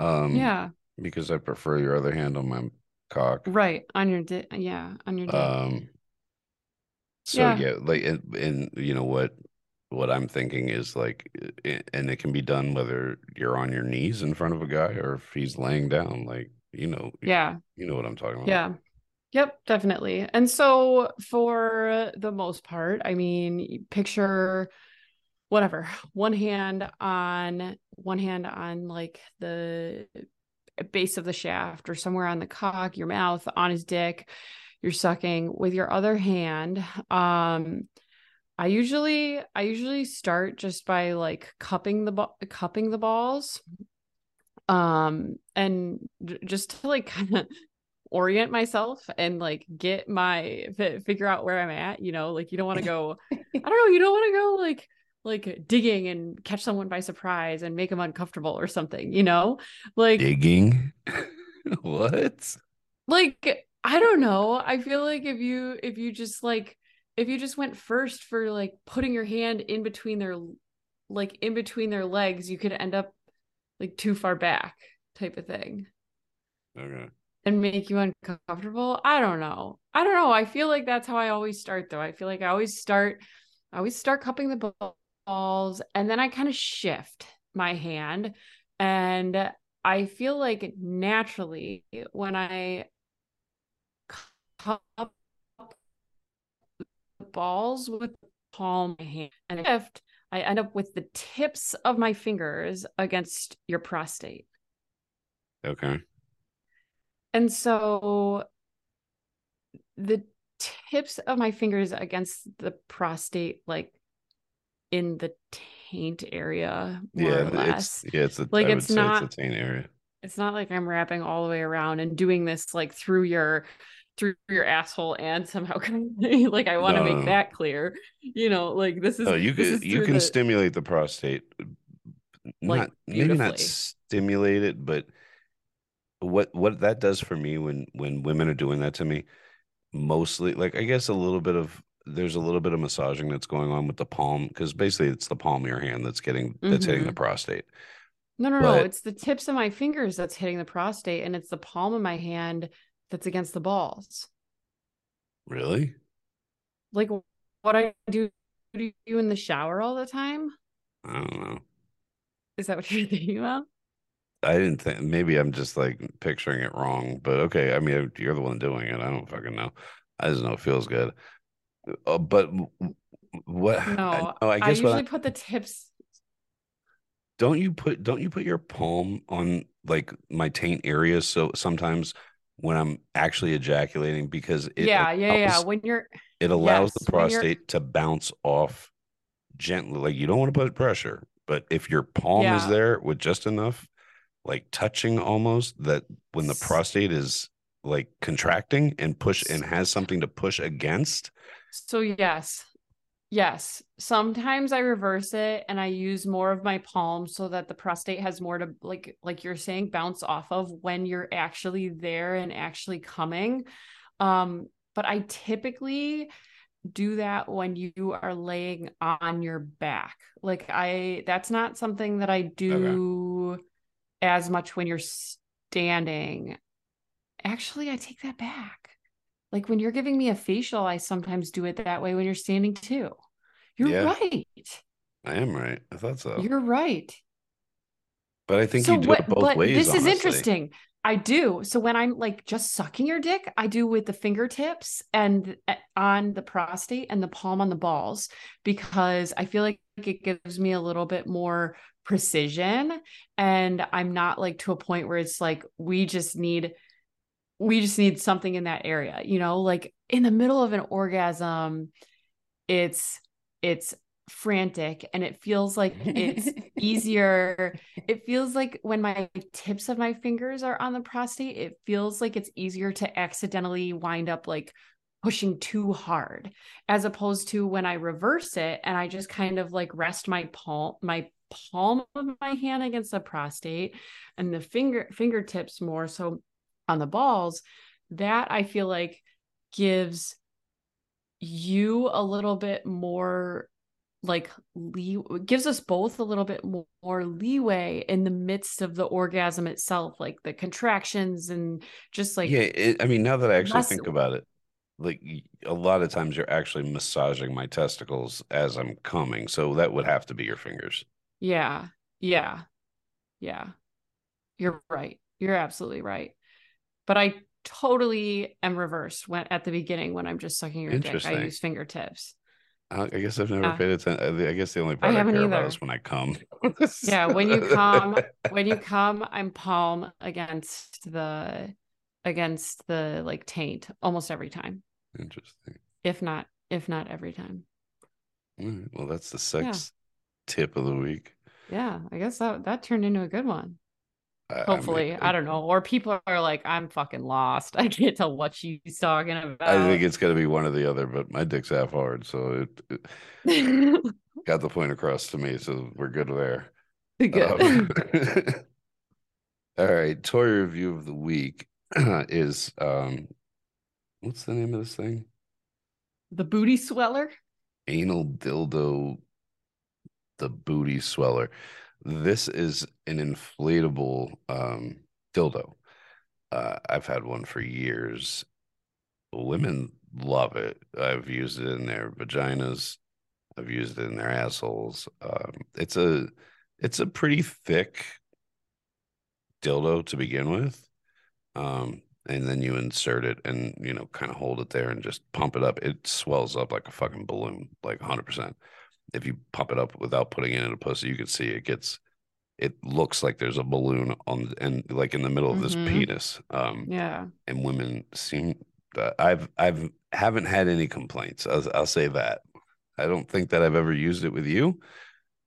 Um, yeah, because I prefer your other hand on my cock. Right on your dick. Yeah, on your dick. Um. So yeah, yeah like, and, and you know what? What I'm thinking is like, and it can be done whether you're on your knees in front of a guy or if he's laying down. Like, you know. Yeah. You know what I'm talking about. Yeah. Yep, definitely. And so, for the most part, I mean, picture, whatever, one hand on one hand on like the base of the shaft or somewhere on the cock, your mouth, on his dick, you're sucking with your other hand. Um, I usually, I usually start just by like cupping the, cupping the balls. Um, and just to like kind of orient myself and like get my, figure out where I'm at, you know, like you don't want to go, I don't know, you don't want to go like, like digging and catch someone by surprise and make them uncomfortable or something, you know, like digging. What? Like, I don't know. I feel like if you, if you just like, if you just went first for like putting your hand in between their, like in between their legs, you could end up like too far back type of thing. Okay. And make you uncomfortable. I don't know. I don't know. I feel like that's how I always start though. I feel like I always start, I always start cupping the ball. balls and then I kind of shift my hand, and I feel like naturally when I cup the balls with the palm of my hand and I shift, I end up with the tips of my fingers against your prostate. Okay. And so the tips of my fingers against the prostate, like in the taint area, more yeah, or less. It's, yeah, it's a, like I it's not it's a taint area. It's not like I'm wrapping all the way around and doing this like through your through your asshole and somehow like I want to no. make that clear. You know, like this is. Oh, you can you can the, stimulate the prostate, like, not maybe not stimulate it, but what what that does for me when when women are doing that to me, mostly like I guess a little bit of. There's a little bit of massaging that's going on with the palm, because basically it's the palm of your hand that's getting mm-hmm. that's hitting the prostate. No, no, but, no. It's the tips of my fingers that's hitting the prostate, and it's the palm of my hand that's against the balls. Really? Like what I do do you in the shower all the time? I don't know. Is that what you're thinking about? I didn't think. Maybe I'm just like picturing it wrong, but okay. I mean, you're the one doing it. I don't fucking know. I just know it feels good. Uh, but what? No, I, I, guess I usually I, put the tips. Don't you put? Don't you put your palm on like my taint area? So sometimes when I'm actually ejaculating, because it yeah, allows, yeah, yeah. When you're, it allows yes, the prostate to bounce off gently. Like you don't want to put pressure, but if your palm yeah. is there with just enough, like touching almost, that when the prostate is like contracting and push and has something to push against. So yes, yes. Sometimes I reverse it and I use more of my palm so that the prostate has more to like, like you're saying, bounce off of when you're actually there and actually coming. Um, but I typically do that when you are laying on your back. Like I, that's not something that I do okay. as much when you're standing. Actually, I take that back. Like when you're giving me a facial, I sometimes do it that way when you're standing too. You're yeah. right. I am right. I thought so. You're right. But I think so you do what, it both but ways. This honestly. Is interesting. I do. So when I'm like just sucking your dick, I do with the fingertips and on the prostate and the palm on the balls, because I feel like it gives me a little bit more precision, and I'm not like to a point where it's like, we just need, we just need something in that area, you know, like in the middle of an orgasm, it's, it's frantic and it feels like it's easier. It feels like when my tips of my fingers are on the prostate, it feels like it's easier to accidentally wind up like pushing too hard, as opposed to when I reverse it and I just kind of like rest my palm, my palm of my hand against the prostate and the finger fingertips more so on the balls. That I feel like gives you a little bit more like lee- gives us both a little bit more, more leeway in the midst of the orgasm itself, like the contractions and just like yeah it, I mean, now that I actually less- think about it, like a lot of times you're actually massaging my testicles as I'm coming, so that would have to be your fingers. Yeah. Yeah. Yeah. You're right. You're absolutely right. But I totally am reversed when at the beginning, when I'm just sucking your dick, I use fingertips. I guess I've never uh, paid attention. I guess the only part I, I care either. about is when I come. Yeah. When you come, when you come, I'm palm against the, against the like taint almost every time. Interesting. If not, if not every time. All right, well, that's the sex. Yeah. Tip of the week. Yeah, I guess that that turned into a good one. I, Hopefully, I, mean, I don't know. Or people are like, "I'm fucking lost. I can't tell what she's talking about." I think it's gonna be one or the other. But my dick's half hard, so it, it got the point across to me. So we're good there. Good. Um, all right, toy review of the week is um, what's the name of this thing? The Booty Sweller. Anal dildo. The Booty Sweller. This is an inflatable um, dildo. Uh, I've had one for years. Women love it. I've used it in their vaginas. I've used it in their assholes. Um, it's a it's a pretty thick dildo to begin with, um, and then you insert it and you know kind of hold it there and just pump it up. It swells up like a fucking balloon, like one hundred percent. If you pump it up without putting it in a pussy, you can see it gets, it looks like there's a balloon on, and like in the middle of this mm-hmm. penis. Um, yeah. And women seem, uh, I've, I've, haven't had any complaints. I'll, I'll say that. I don't think that I've ever used it with you.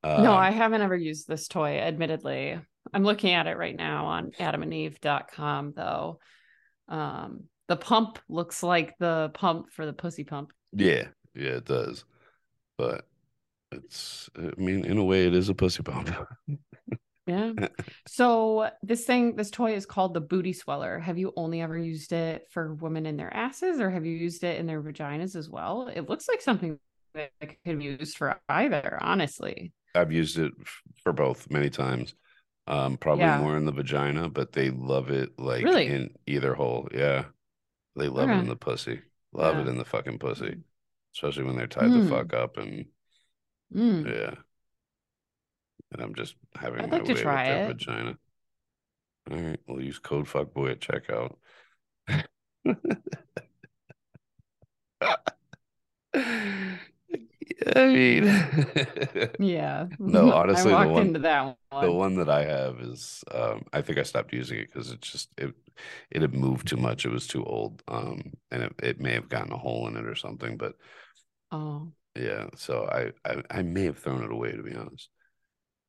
Uh, no, I haven't ever used this toy, admittedly. I'm looking at it right now on adam and eve dot com though. Um, the pump looks like the pump for the pussy pump. Yeah. Yeah, it does. But it's, I mean, in a way, it is a pussy pump. Yeah. So this thing, this toy is called the Booty Sweller. Have you only ever used it for women in their asses, or have you used it in their vaginas as well? It looks like something that could be used for either, honestly. I've used it for both many times. Um, probably yeah. more in the vagina, but they love it like really? in either hole. Yeah. They love okay. it in the pussy. Love yeah. it in the fucking pussy. Especially when they're tied mm. the fuck up and Mm. Yeah. And I'm just having I'd my like way to try with it. Vagina. All right, we'll use code FUCKBOY at checkout. I mean, yeah. No, honestly, I the one, into that one. The one that I have is, um, I think I stopped using it because it just it it had moved too much. It was too old, um, and it, it may have gotten a hole in it or something. But oh, yeah. So I I, I may have thrown it away, to be honest.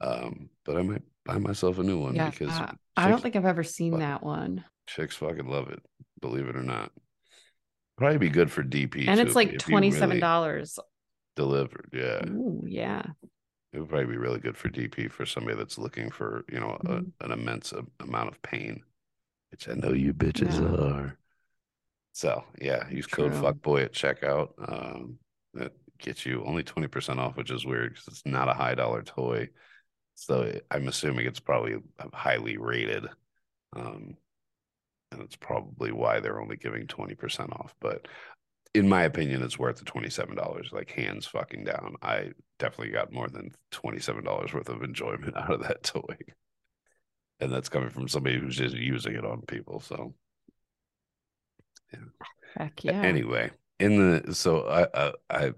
Um, but I might buy myself a new one yeah, because uh, chicks, I don't think I've ever seen fuck, that one. Chicks fucking love it, believe it or not. Probably be good for D P, and too, it's like twenty-seven dollars. Delivered, yeah. Ooh, yeah. It would probably be really good for D P for somebody that's looking for, you know, a, mm-hmm. an immense amount of pain, which I know you bitches yeah. are. So, yeah, use True. code FUCKBOY at checkout. Um, that gets you only twenty percent off, which is weird because it's not a high dollar toy. So I'm assuming it's probably highly rated. Um, and it's probably why they're only giving twenty percent off. But in my opinion, it's worth the twenty-seven dollars, like hands fucking down. I definitely got more than twenty-seven dollars worth of enjoyment out of that toy. And that's coming from somebody who's just using it on people. So, yeah. Heck yeah. Anyway, in the, so I, I, I,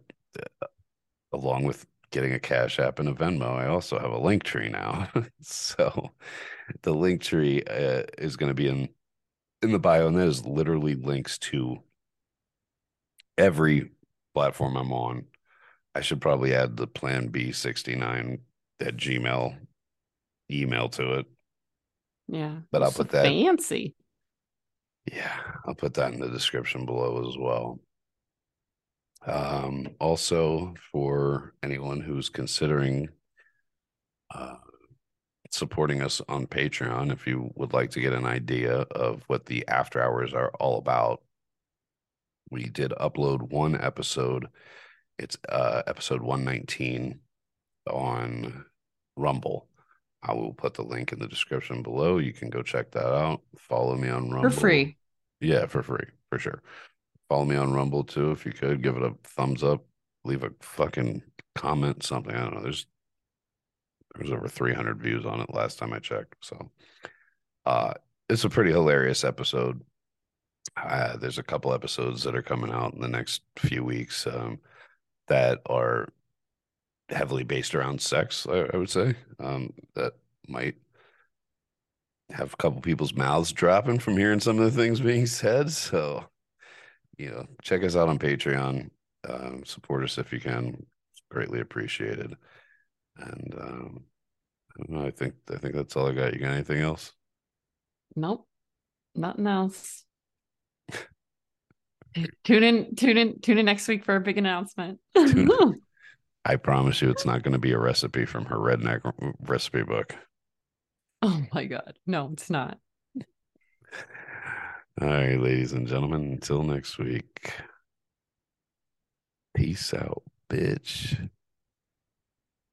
along with getting a Cash App and a Venmo, I also have a Linktree now. So the Linktree uh, is going to be in, in the bio, and that is literally links to every platform I'm on. I should probably add the Plan B sixty-nine at Gmail email to it. Yeah. But I'll put that fancy. Yeah. I'll put that in the description below as well. Um, also for anyone who's considering uh, supporting us on Patreon, if you would like to get an idea of what the after hours are all about, we did upload one episode. It's uh, episode one nineteen on Rumble. I will put the link in the description below. You can go check that out. Follow me on Rumble. For free. Yeah, for free, for sure. Follow me on Rumble, too, if you could. Give it a thumbs up. Leave a fucking comment, something. I don't know. There's there's over three hundred views on it last time I checked. So uh, it's a pretty hilarious episode. Uh, there's a couple episodes that are coming out in the next few weeks um, that are heavily based around sex, I, I would say, um, that might have a couple people's mouths dropping from hearing some of the things being said. So, you know, check us out on Patreon. Um, support us if you can. It's greatly appreciated. And um, I don't know. I think I think that's all I got. You got anything else? Nope. Nothing else. Tune in, tune in, tune in next week for a big announcement. I promise you, it's not going to be a recipe from her redneck recipe book. Oh my God. No, it's not. All right, ladies and gentlemen, until next week. Peace out, bitch.